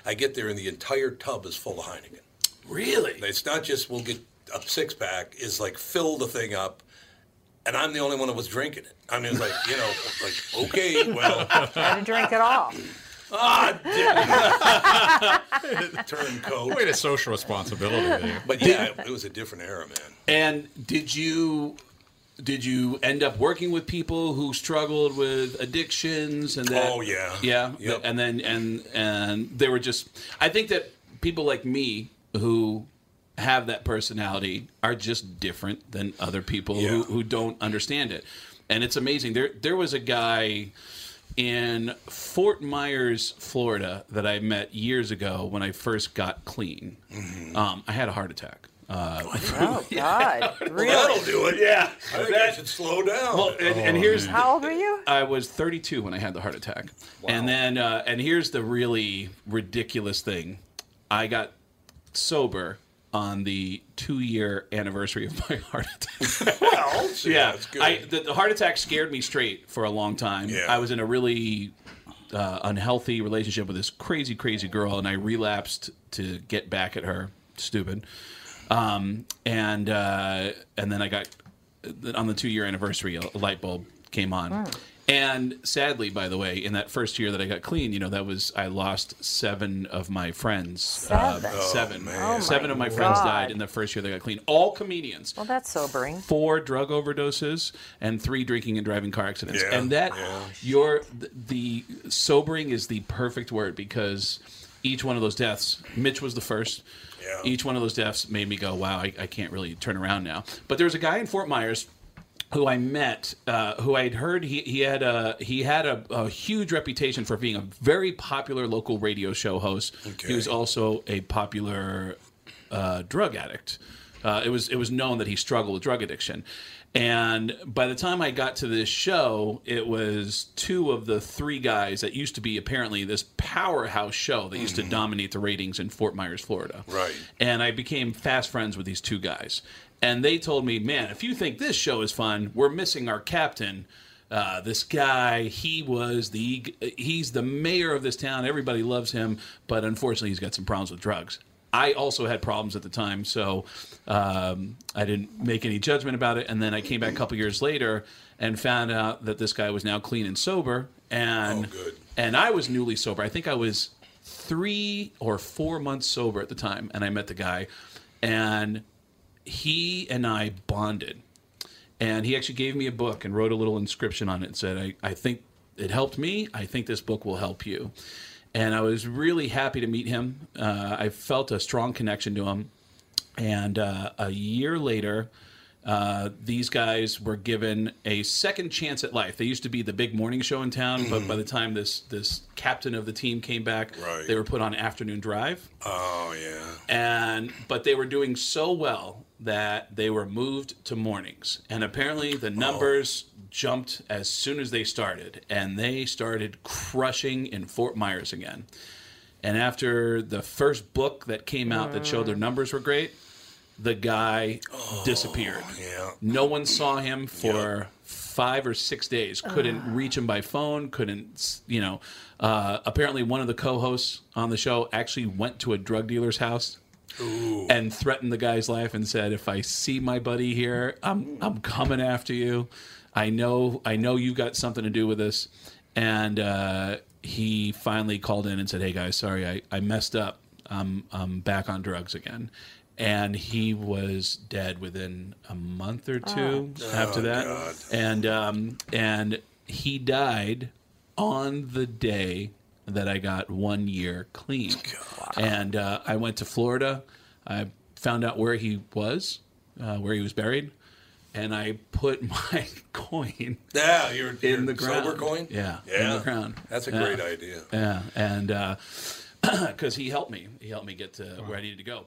I get there, and the entire tub is full of Heineken. Really? It's not just we'll get a six-pack. It's like fill the thing up, and I'm the only one that was drinking it. I mean, it's like, you know, like, okay, well. I didn't drink at all. Ah, oh, turncoat. Way to social responsibility there. But, yeah, it was a different era, man. And did you... Did you end up working with people who struggled with addictions and that? Oh yeah, yeah. Yep. And then and and they were just. I think that people like me who have that personality are just different than other people yeah. who, who don't understand it. And it's amazing. There there was a guy in Fort Myers, Florida, that I met years ago when I first got clean. Mm-hmm. Um, I had a heart attack. Uh, oh, yeah. God. Really? Well, that'll do it. Yeah. I think that I should slow down. Well, and, oh, and here's the, how old were you? I was thirty-two when I had the heart attack. Wow. And then, uh, and here's the really ridiculous thing. I got sober on the two-year anniversary of my heart attack. Well, so yeah. That's good. I, the, the heart attack scared me straight for a long time. Yeah. I was in a really... uh, unhealthy relationship with this crazy, crazy girl, and I relapsed to get back at her. Stupid. Um, and uh, and then I got, on the two-year anniversary, a light bulb came on. Wow. And sadly, by the way, in that first year that I got clean, you know, that was, I lost seven of my friends. Seven? Uh, seven. Oh, man. Seven oh, my of my God. friends died in the first year they got clean. All comedians. Well, that's sobering. Four drug overdoses and three drinking and driving car accidents. Yeah. And that, yeah. your the, the sobering is the perfect word, because each one of those deaths, Mitch was the first. Yeah. Each one of those deaths made me go, wow, I, I can't really turn around now. But there was a guy in Fort Myers who I met, uh, who I'd heard he, he had a he had a, a huge reputation for being a very popular local radio show host. Okay. He was also a popular uh, drug addict. Uh, it was it was known that he struggled with drug addiction. And by the time I got to this show, it was two of the three guys that used to be apparently this powerhouse show that used mm-hmm. to dominate the ratings in Fort Myers, Florida. Right. And I became fast friends with these two guys. And they told me, man, if you think this show is fun, we're missing our captain. Uh, this guy, he was the, he's the mayor of this town. Everybody loves him, but unfortunately he's got some problems with drugs. I also had problems at the time, so um, I didn't make any judgment about it. And then I came back a couple years later and found out that this guy was now clean and sober. And, oh, good. And I was newly sober. I think I was three or four months sober at the time, and I met the guy. And he and I bonded, and he actually gave me a book and wrote a little inscription on it and said, I, I think it helped me. I think this book will help you. And I was really happy to meet him. Uh, I felt a strong connection to him. And uh, a year later, uh, these guys were given a second chance at life. They used to be the big morning show in town, mm. but by the time this this captain of the team came back, right. they were put on Afternoon Drive. Oh, yeah. And but they were doing so well that they were moved to mornings, and apparently the numbers oh. jumped as soon as they started, and they started crushing in Fort Myers again. And after the first book that came out mm. that showed their numbers were great, the guy oh, disappeared. Yeah. No one saw him for yep. five or six days. Couldn't uh. reach him by phone. Couldn't, you know. Uh, apparently one of the co-hosts on the show actually went to a drug dealer's house. Ooh. And threatened the guy's life and said, "If I see my buddy here, I'm I'm coming after you. I know I know you've got something to do with this." And uh, he finally called in and said, "Hey guys, sorry I, I messed up. I'm I'm back on drugs again." And he was dead within a month or two oh. after oh, that, God. and um, and he died on the day that I got one year clean. God. And uh, I went to Florida. I found out where he was, uh, where he was buried, and I put my coin yeah, you're, in you're the ground. Sober coin? Yeah, yeah, in the ground. That's a great uh, idea. Yeah, and because uh, he helped me. He helped me get to wow. where I needed to go.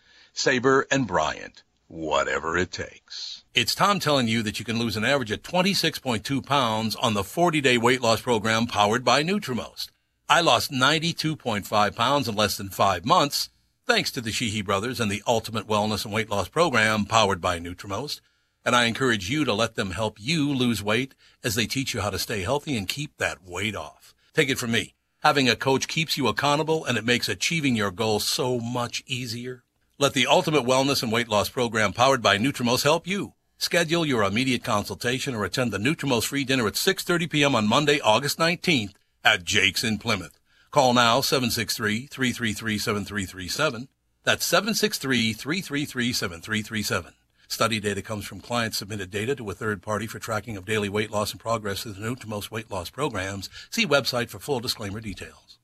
Sabre and Bryant, whatever it takes. It's Tom telling you that you can lose an average of twenty-six point two pounds on the forty-day weight loss program powered by Nutrimost. I lost ninety-two point five pounds in less than five months thanks to the Sheehy Brothers and the Ultimate Wellness and Weight Loss Program powered by Nutrimost. And I encourage you to let them help you lose weight as they teach you how to stay healthy and keep that weight off. Take it from me. Having a coach keeps you accountable, and it makes achieving your goals so much easier. Let the Ultimate Wellness and Weight Loss Program powered by Nutrimost help you. Schedule your immediate consultation or attend the Nutrimost free dinner at six thirty p.m. on Monday, August nineteenth at Jake's in Plymouth. Call now seven six three, three three three, seven three three seven. That's seven six three, three three three, seven three three seven. Study data comes from client-submitted data to a third party for tracking of daily weight loss and progress through the Nutrimost weight loss programs. See website for full disclaimer details.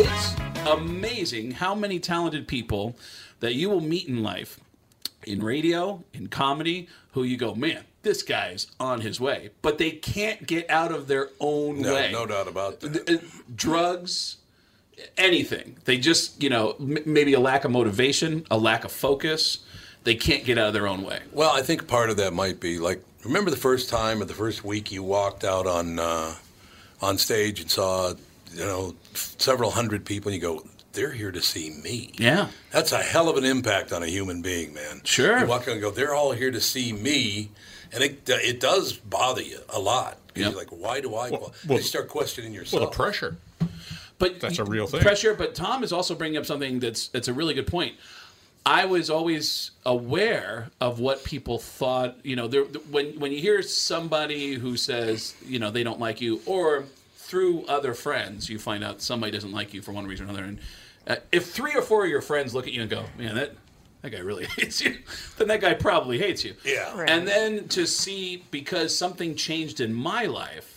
It's amazing how many talented people that you will meet in life, in radio, in comedy, who you go, man, this guy's on his way. But they can't get out of their own no, way. No doubt about that. Drugs, anything. They just, you know, m- maybe a lack of motivation, a lack of focus. They can't get out of their own way. Well, I think part of that might be, like, remember the first time or the first week you walked out on uh, on stage and saw, you know, several hundred people, and you go, they're here to see me. Yeah. That's a hell of an impact on a human being, man. Sure. You walk out and go, they're all here to see me, and it it does bother you a lot. Yep. You're like, why do I? Well, well, you start questioning yourself. Well, the pressure. But that's a real thing. Pressure, but Tom is also bringing up something that's it's a really good point. I was always aware of what people thought. You know, there, when when you hear somebody who says, you know, they don't like you, or through other friends, you find out somebody doesn't like you for one reason or another. And uh, if three or four of your friends look at you and go, man, that, that guy really hates you, then that guy probably hates you. Yeah. Right. And then to see, because something changed in my life,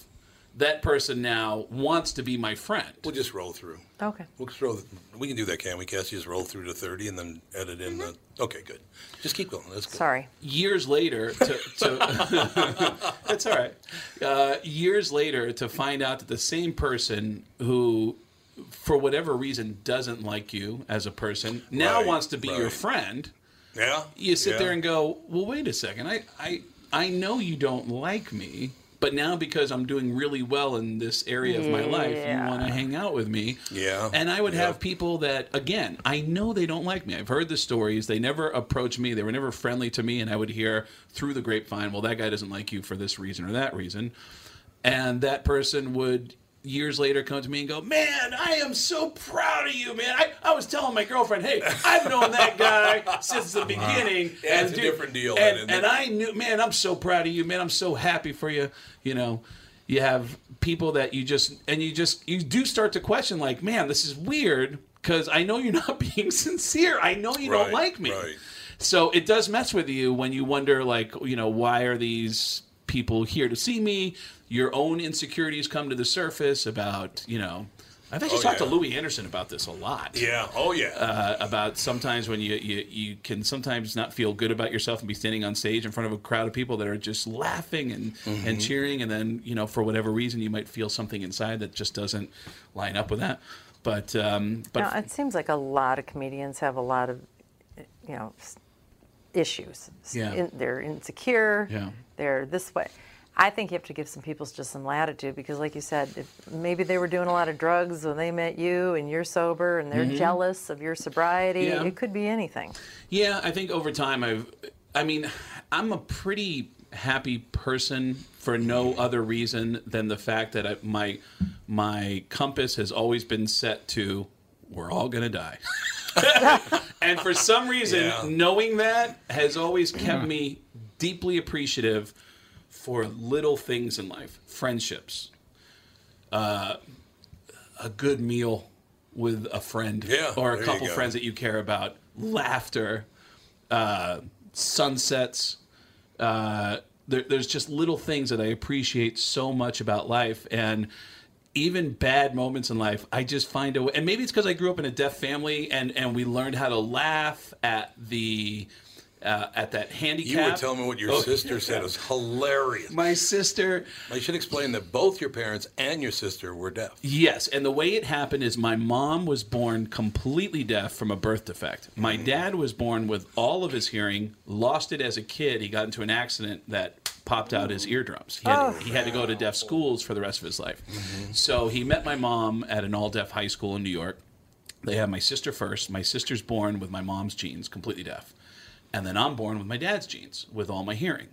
that person now wants to be my friend. We'll just roll through. Okay. We'll throw. The, we can do that, can we, Cassie? Just roll through to thirty and then edit in mm-hmm. the... Okay, good. Just keep going. That's good. Sorry. Years later to... to it's all right. Uh, years later to find out that the same person who, for whatever reason, doesn't like you as a person, now right, wants to be right. your friend. Yeah. You sit yeah. there and go, well, wait a second. I, I, I know you don't like me. But now, because I'm doing really well in this area of my yeah. life, you want to hang out with me. Yeah. And I would yeah. have people that, again, I know they don't like me. I've heard the stories. They never approached me. They were never friendly to me. And I would hear through the grapevine, well, that guy doesn't like you for this reason or that reason. And that person would years later come to me and go, man, I am so proud of you, man. I, I was telling my girlfriend, hey, I've known that guy since the beginning. Wow. Yeah, and it's dude, a different deal. And, and, and I knew, man, I'm so proud of you, man. I'm so happy for you. You know, you have people that you just, and you just, you do start to question, like, man, this is weird because I know you're not being sincere. I know you right, don't like me. Right. So it does mess with you when you wonder, like, you know, why are these people here to see me? Your own insecurities come to the surface about, you know, I've actually oh, talked yeah. to Louie Anderson about this a lot. Yeah. Oh, yeah. Uh, about sometimes when you, you you can sometimes not feel good about yourself and be standing on stage in front of a crowd of people that are just laughing and, mm-hmm. and cheering. And then, you know, for whatever reason, you might feel something inside that just doesn't line up with that. But, um, but now, it seems like a lot of comedians have a lot of, you know, issues. Yeah. In, they're insecure. Yeah. They're this way. I think you have to give some people just some latitude because, like you said, if maybe they were doing a lot of drugs when they met you and you're sober and they're mm-hmm. jealous of your sobriety. Yeah. It could be anything. Yeah, I think over time I've, I mean, I'm a pretty happy person for no other reason than the fact that I, my my compass has always been set to, we're all going to die. And for some reason, yeah. knowing that has always kept me deeply appreciative for little things in life, friendships, uh, a good meal with a friend yeah, or a couple friends that you care about, laughter, uh, sunsets. Uh, there, there's just little things that I appreciate so much about life. And even bad moments in life, I just find a way. And maybe it's because I grew up in a deaf family and, and we learned how to laugh at the... Uh, at that handicap. You were telling me what your oh, sister handicap. said. It was hilarious. My sister... I should explain that both your parents and your sister were deaf. Yes, and the way it happened is my mom was born completely deaf from a birth defect. My mm. dad was born with all of his hearing, lost it as a kid. He got into an accident that popped out his eardrums. He had, oh. he had to go to deaf schools for the rest of his life. Mm-hmm. So he met my mom at an all-deaf high school in New York. They had my sister first. My sister's born with my mom's genes, completely deaf. And then I'm born with my dad's genes, with all my hearing.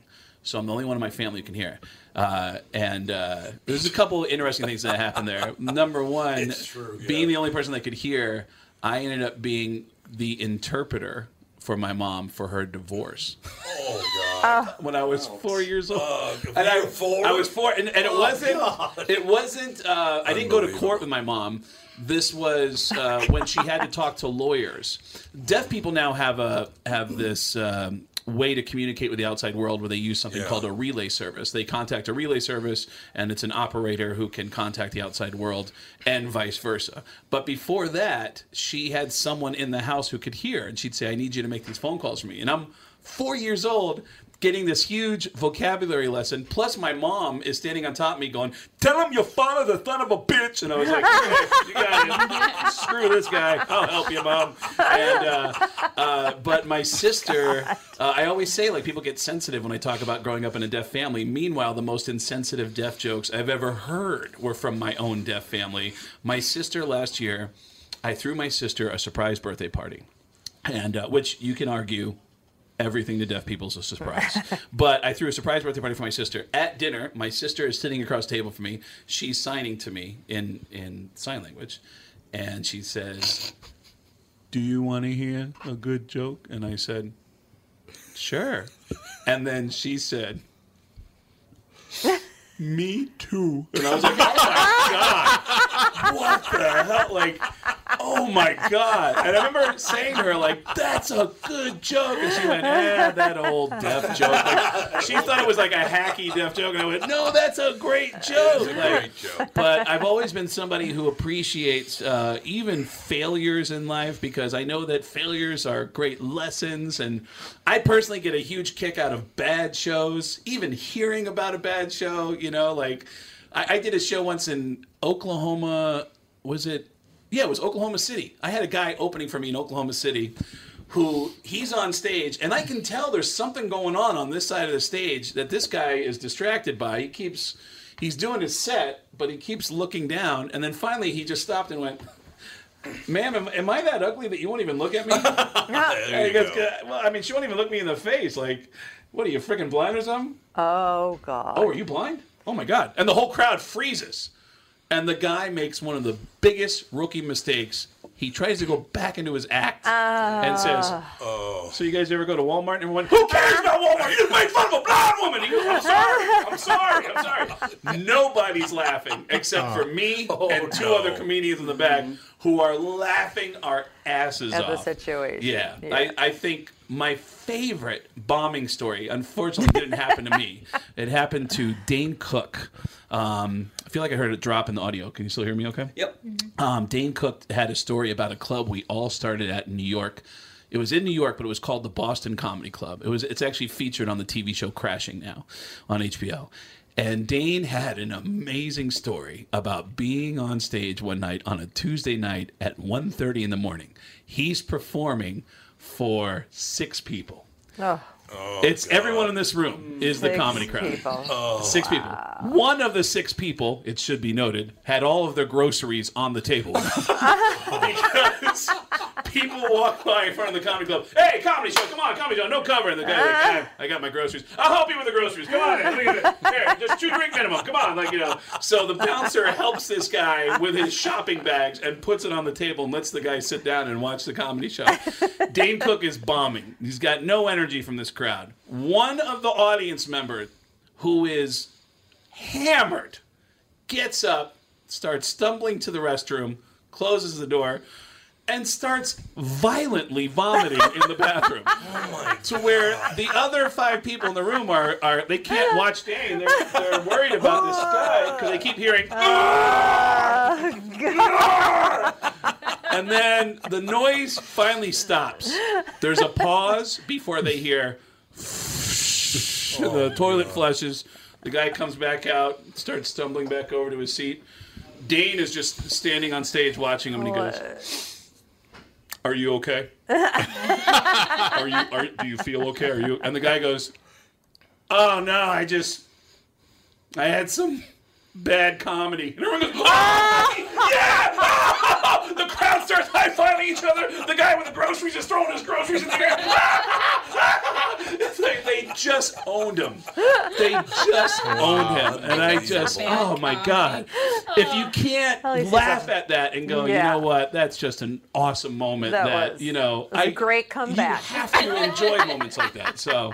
So I'm the only one in my family who can hear. Uh, and uh, there's a couple of interesting things that happened there. Number one, true, yeah. being the only person that could hear, I ended up being the interpreter for my mom for her divorce. Oh, God. When I was four years old. Uh, and I, four? I was four. And, and it oh, wasn't, God. it wasn't, uh, I didn't go to court with my mom. This was uh, when she had to talk to lawyers. Deaf people now have a have this um, way to communicate with the outside world where they use something yeah. called a relay service. They contact a relay service, and it's an operator who can contact the outside world and vice versa. But before that, she had someone in the house who could hear, and she'd say, I need you to make these phone calls for me. And I'm four years old, getting this huge vocabulary lesson. Plus, my mom is standing on top of me going, tell him your father's a son of a bitch. And I was like, okay, you got it. Screw this guy. I'll help you, Mom. And, uh, uh, but my sister, uh, I always say, like, people get sensitive when I talk about growing up in a deaf family. Meanwhile, the most insensitive deaf jokes I've ever heard were from my own deaf family. My sister last year, I threw my sister a surprise birthday party, and uh, which you can argue everything to deaf people is a surprise. But I threw a surprise birthday party for my sister. At dinner, my sister is sitting across the table from me. She's signing to me in, in sign language, and she says, do you want to hear a good joke? And I said, sure. And then she said, me too. And I was like, oh my God, what the hell? Like, oh my God. And I remember saying to her, like, that's a good joke. And she went, eh, that old deaf joke. Like, she thought it was like a hacky deaf joke. And I went, no, that's a great joke. It's a like, great joke. But I've always been somebody who appreciates uh, even failures in life, because I know that failures are great lessons. And I personally get a huge kick out of bad shows, even hearing about a bad show. You know, like I, I did a show once in Oklahoma. Was it? Yeah, it was Oklahoma City. I had a guy opening for me in Oklahoma City who he's on stage, and I can tell there's something going on on this side of the stage that this guy is distracted by. He keeps, he's doing his set, but he keeps looking down, and then finally he just stopped and went, ma'am, am, am I that ugly that you won't even look at me? There you goes, go. Well, I mean, she won't even look me in the face. Like, what, are you freaking blind or something? Oh, God. Oh, are you blind? Oh, my God. And the whole crowd freezes. And the guy makes one of the biggest rookie mistakes. He tries to go back into his act uh, and says, oh. So you guys ever go to Walmart? And everyone, who cares about Walmart? You just made fun of a blind woman. He goes, I'm sorry. I'm sorry. I'm sorry. Nobody's laughing except for me oh, and two no. other comedians in the back mm-hmm. who are laughing our asses At off. At the situation. Yeah. yeah. I, I think my favorite bombing story, unfortunately, didn't happen to me. It happened to Dane Cook. Um, I feel like I heard it drop in the audio. Can you still hear me okay? Yep. Mm-hmm. Um, Dane Cook had a story about a club we all started at in New York. It was in New York, but it was called the Boston Comedy Club. It was. It's actually featured on the T V show Crashing now on H B O. And Dane had an amazing story about being on stage one night on a Tuesday night at one thirty in the morning. He's performing for six people. Oh. Oh, it's God. Everyone in this room is six the comedy crowd. People. Oh. Six people. Wow. One of the six people, it should be noted, had all of their groceries on the table. Because people walk by in front of the comedy club. Hey, comedy show, come on, comedy show, no cover. And the guy's like, ah, I got my groceries. I'll help you with the groceries. Come on. Here, just two drink minimum. Come on. Like, you know. So the bouncer helps this guy with his shopping bags and puts it on the table and lets the guy sit down and watch the comedy show. Dane Cook is bombing. He's got no energy from this crowd. One of the audience members, who is hammered, gets up, starts stumbling to the restroom, closes the door, and starts violently vomiting in the bathroom. Oh my God. To where the other five people in the room are, are they can't watch Dane. They're, they're worried about this guy because they keep hearing, oh, and then the noise finally stops. There's a pause before they hear, oh, the toilet God. Flushes. The guy comes back out, starts stumbling back over to his seat. Dane is just standing on stage watching him, and he goes, are you okay? are you? Are, do you feel okay? Are you? And the guy goes, oh no, I just, I had some bad comedy. And everyone goes, oh, yeah! Oh! The crowd starts high-fiving each other. The guy with the groceries is throwing his groceries in the air. they, they just owned him. They just owned him. And I just, oh my God. If you can't laugh at that and go, yeah. you know what, that's just an awesome moment. That, that was, you know, I, a great comeback. You have to enjoy moments like that. So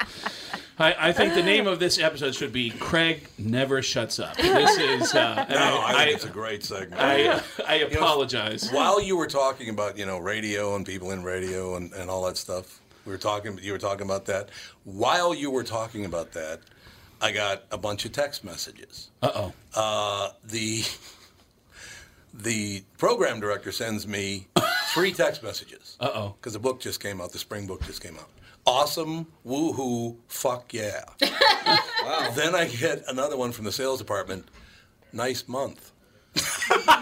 I, I think the name of this episode should be Craig Never Shuts Up. This is uh, no, I, I, I think it's a great segment. I, uh, I apologize. You know, while you were talking about, you know, radio and people in radio and, and all that stuff, we were talking. You were talking about that. While you were talking about that, I got a bunch of text messages. Uh-oh. Uh, the the program director sends me Three text messages. Uh-oh. Because the book just came out. The spring book just came out. Awesome, woohoo, fuck yeah. Wow. Then I get another one from the sales department. Nice month.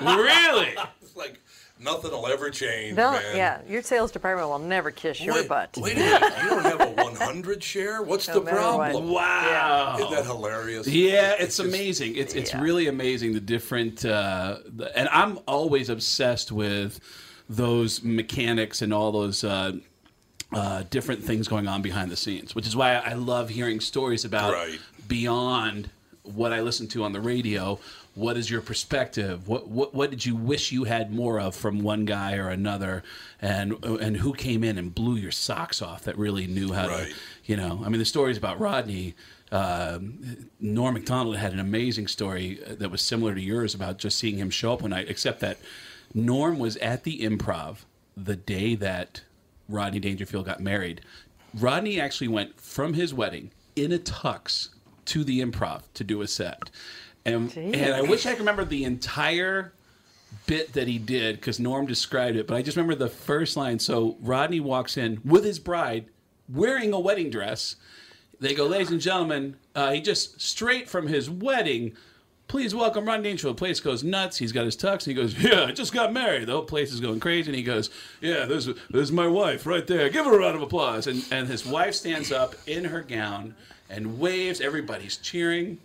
Really? It's like, nothing will ever change, no, man. Yeah, your sales department will never kiss wait, your butt. Wait a minute, you don't have a one hundred share? What's no the problem? One. Wow. Yeah. Isn't that hilarious? Yeah, it's, it's amazing. Just, it's it's yeah. really amazing, the different, uh, the, and I'm always obsessed with those mechanics and all those uh, uh, different things going on behind the scenes, which is why I love hearing stories about right. beyond what I listen to on the radio. What is your perspective? What, what what did you wish you had more of from one guy or another? And and who came in and blew your socks off that really knew how right. to, you know? I mean, the stories about Rodney, uh, Norm MacDonald had an amazing story that was similar to yours about just seeing him show up one night, except that Norm was at the Improv the day that Rodney Dangerfield got married. Rodney actually went from his wedding in a tux to the Improv to do a set. And, and I wish I could remember the entire bit that he did, because Norm described it, but I just remember the first line. So Rodney walks in with his bride, wearing a wedding dress. They go, ladies and gentlemen, uh, he just straight from his wedding, please welcome Rodney Dangerfield. The place goes nuts. He's got his tux, and he goes, yeah, I just got married. The whole place is going crazy. And he goes, yeah, there's, there's my wife right there. Give her a round of applause. And, and his wife stands up in her gown and waves. Everybody's cheering.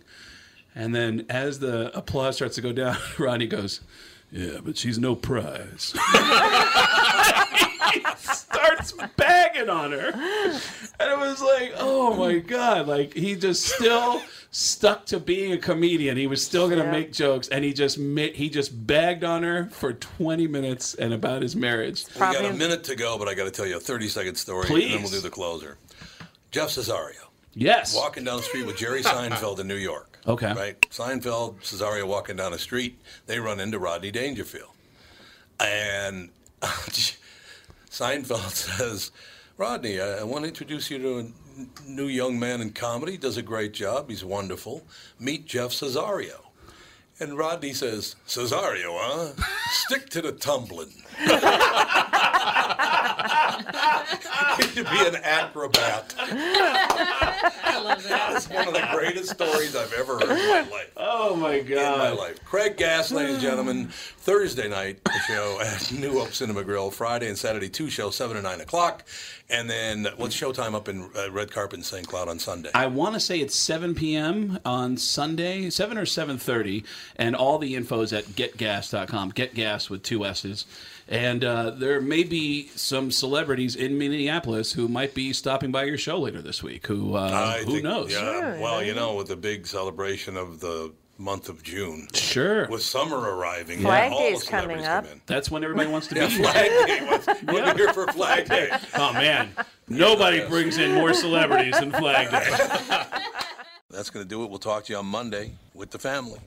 And then as the applause starts to go down, Rodney goes, yeah, but she's no prize. He starts bagging on her. And it was like, oh, my God. Like, he just still stuck to being a comedian. He was still going to yeah. make jokes. And he just ma- he just bagged on her for twenty minutes and about his marriage. We got a minute to go, but I got to tell you a thirty-second story. Please. And then we'll do the closer. Jeff Cesario. Yes. Walking down the street with Jerry Seinfeld in New York. Okay. Right? Seinfeld, Cesario walking down the street. They run into Rodney Dangerfield. And Seinfeld says, Rodney, I, I want to introduce you to a new young man in comedy. Does a great job. He's wonderful. Meet Jeff Cesario. And Rodney says, Cesario, huh? Stick to the tumbling. To be an acrobat. I love that. That's one of the greatest stories I've ever heard in my life. Oh, my God. In my life. Craig Gass, ladies and gentlemen, Thursday night, the show at New Hope Cinema Grill. Friday and Saturday, two shows, seven and nine o'clock. And then what's showtime up in uh, Red Carpet in Saint Cloud on Sunday? I want to say it's seven p.m. on Sunday, seven or seven thirty. And all the info is at get gas dot com. Get Gas with two S's. And uh, there may be some celebrities in Minneapolis who might be stopping by your show later this week. Who uh, who think, knows? Yeah, sure, well, you know, with the big celebration of the month of June. Sure. With summer arriving. Flag all Day's the coming up. Come in. That's when everybody wants to be yeah, here. Flag Day. Wants, you yeah. want to be here for Flag Day. Oh, man. Nobody brings in more celebrities than Flag Day. That's going to do it. We'll talk to you on Monday with the family.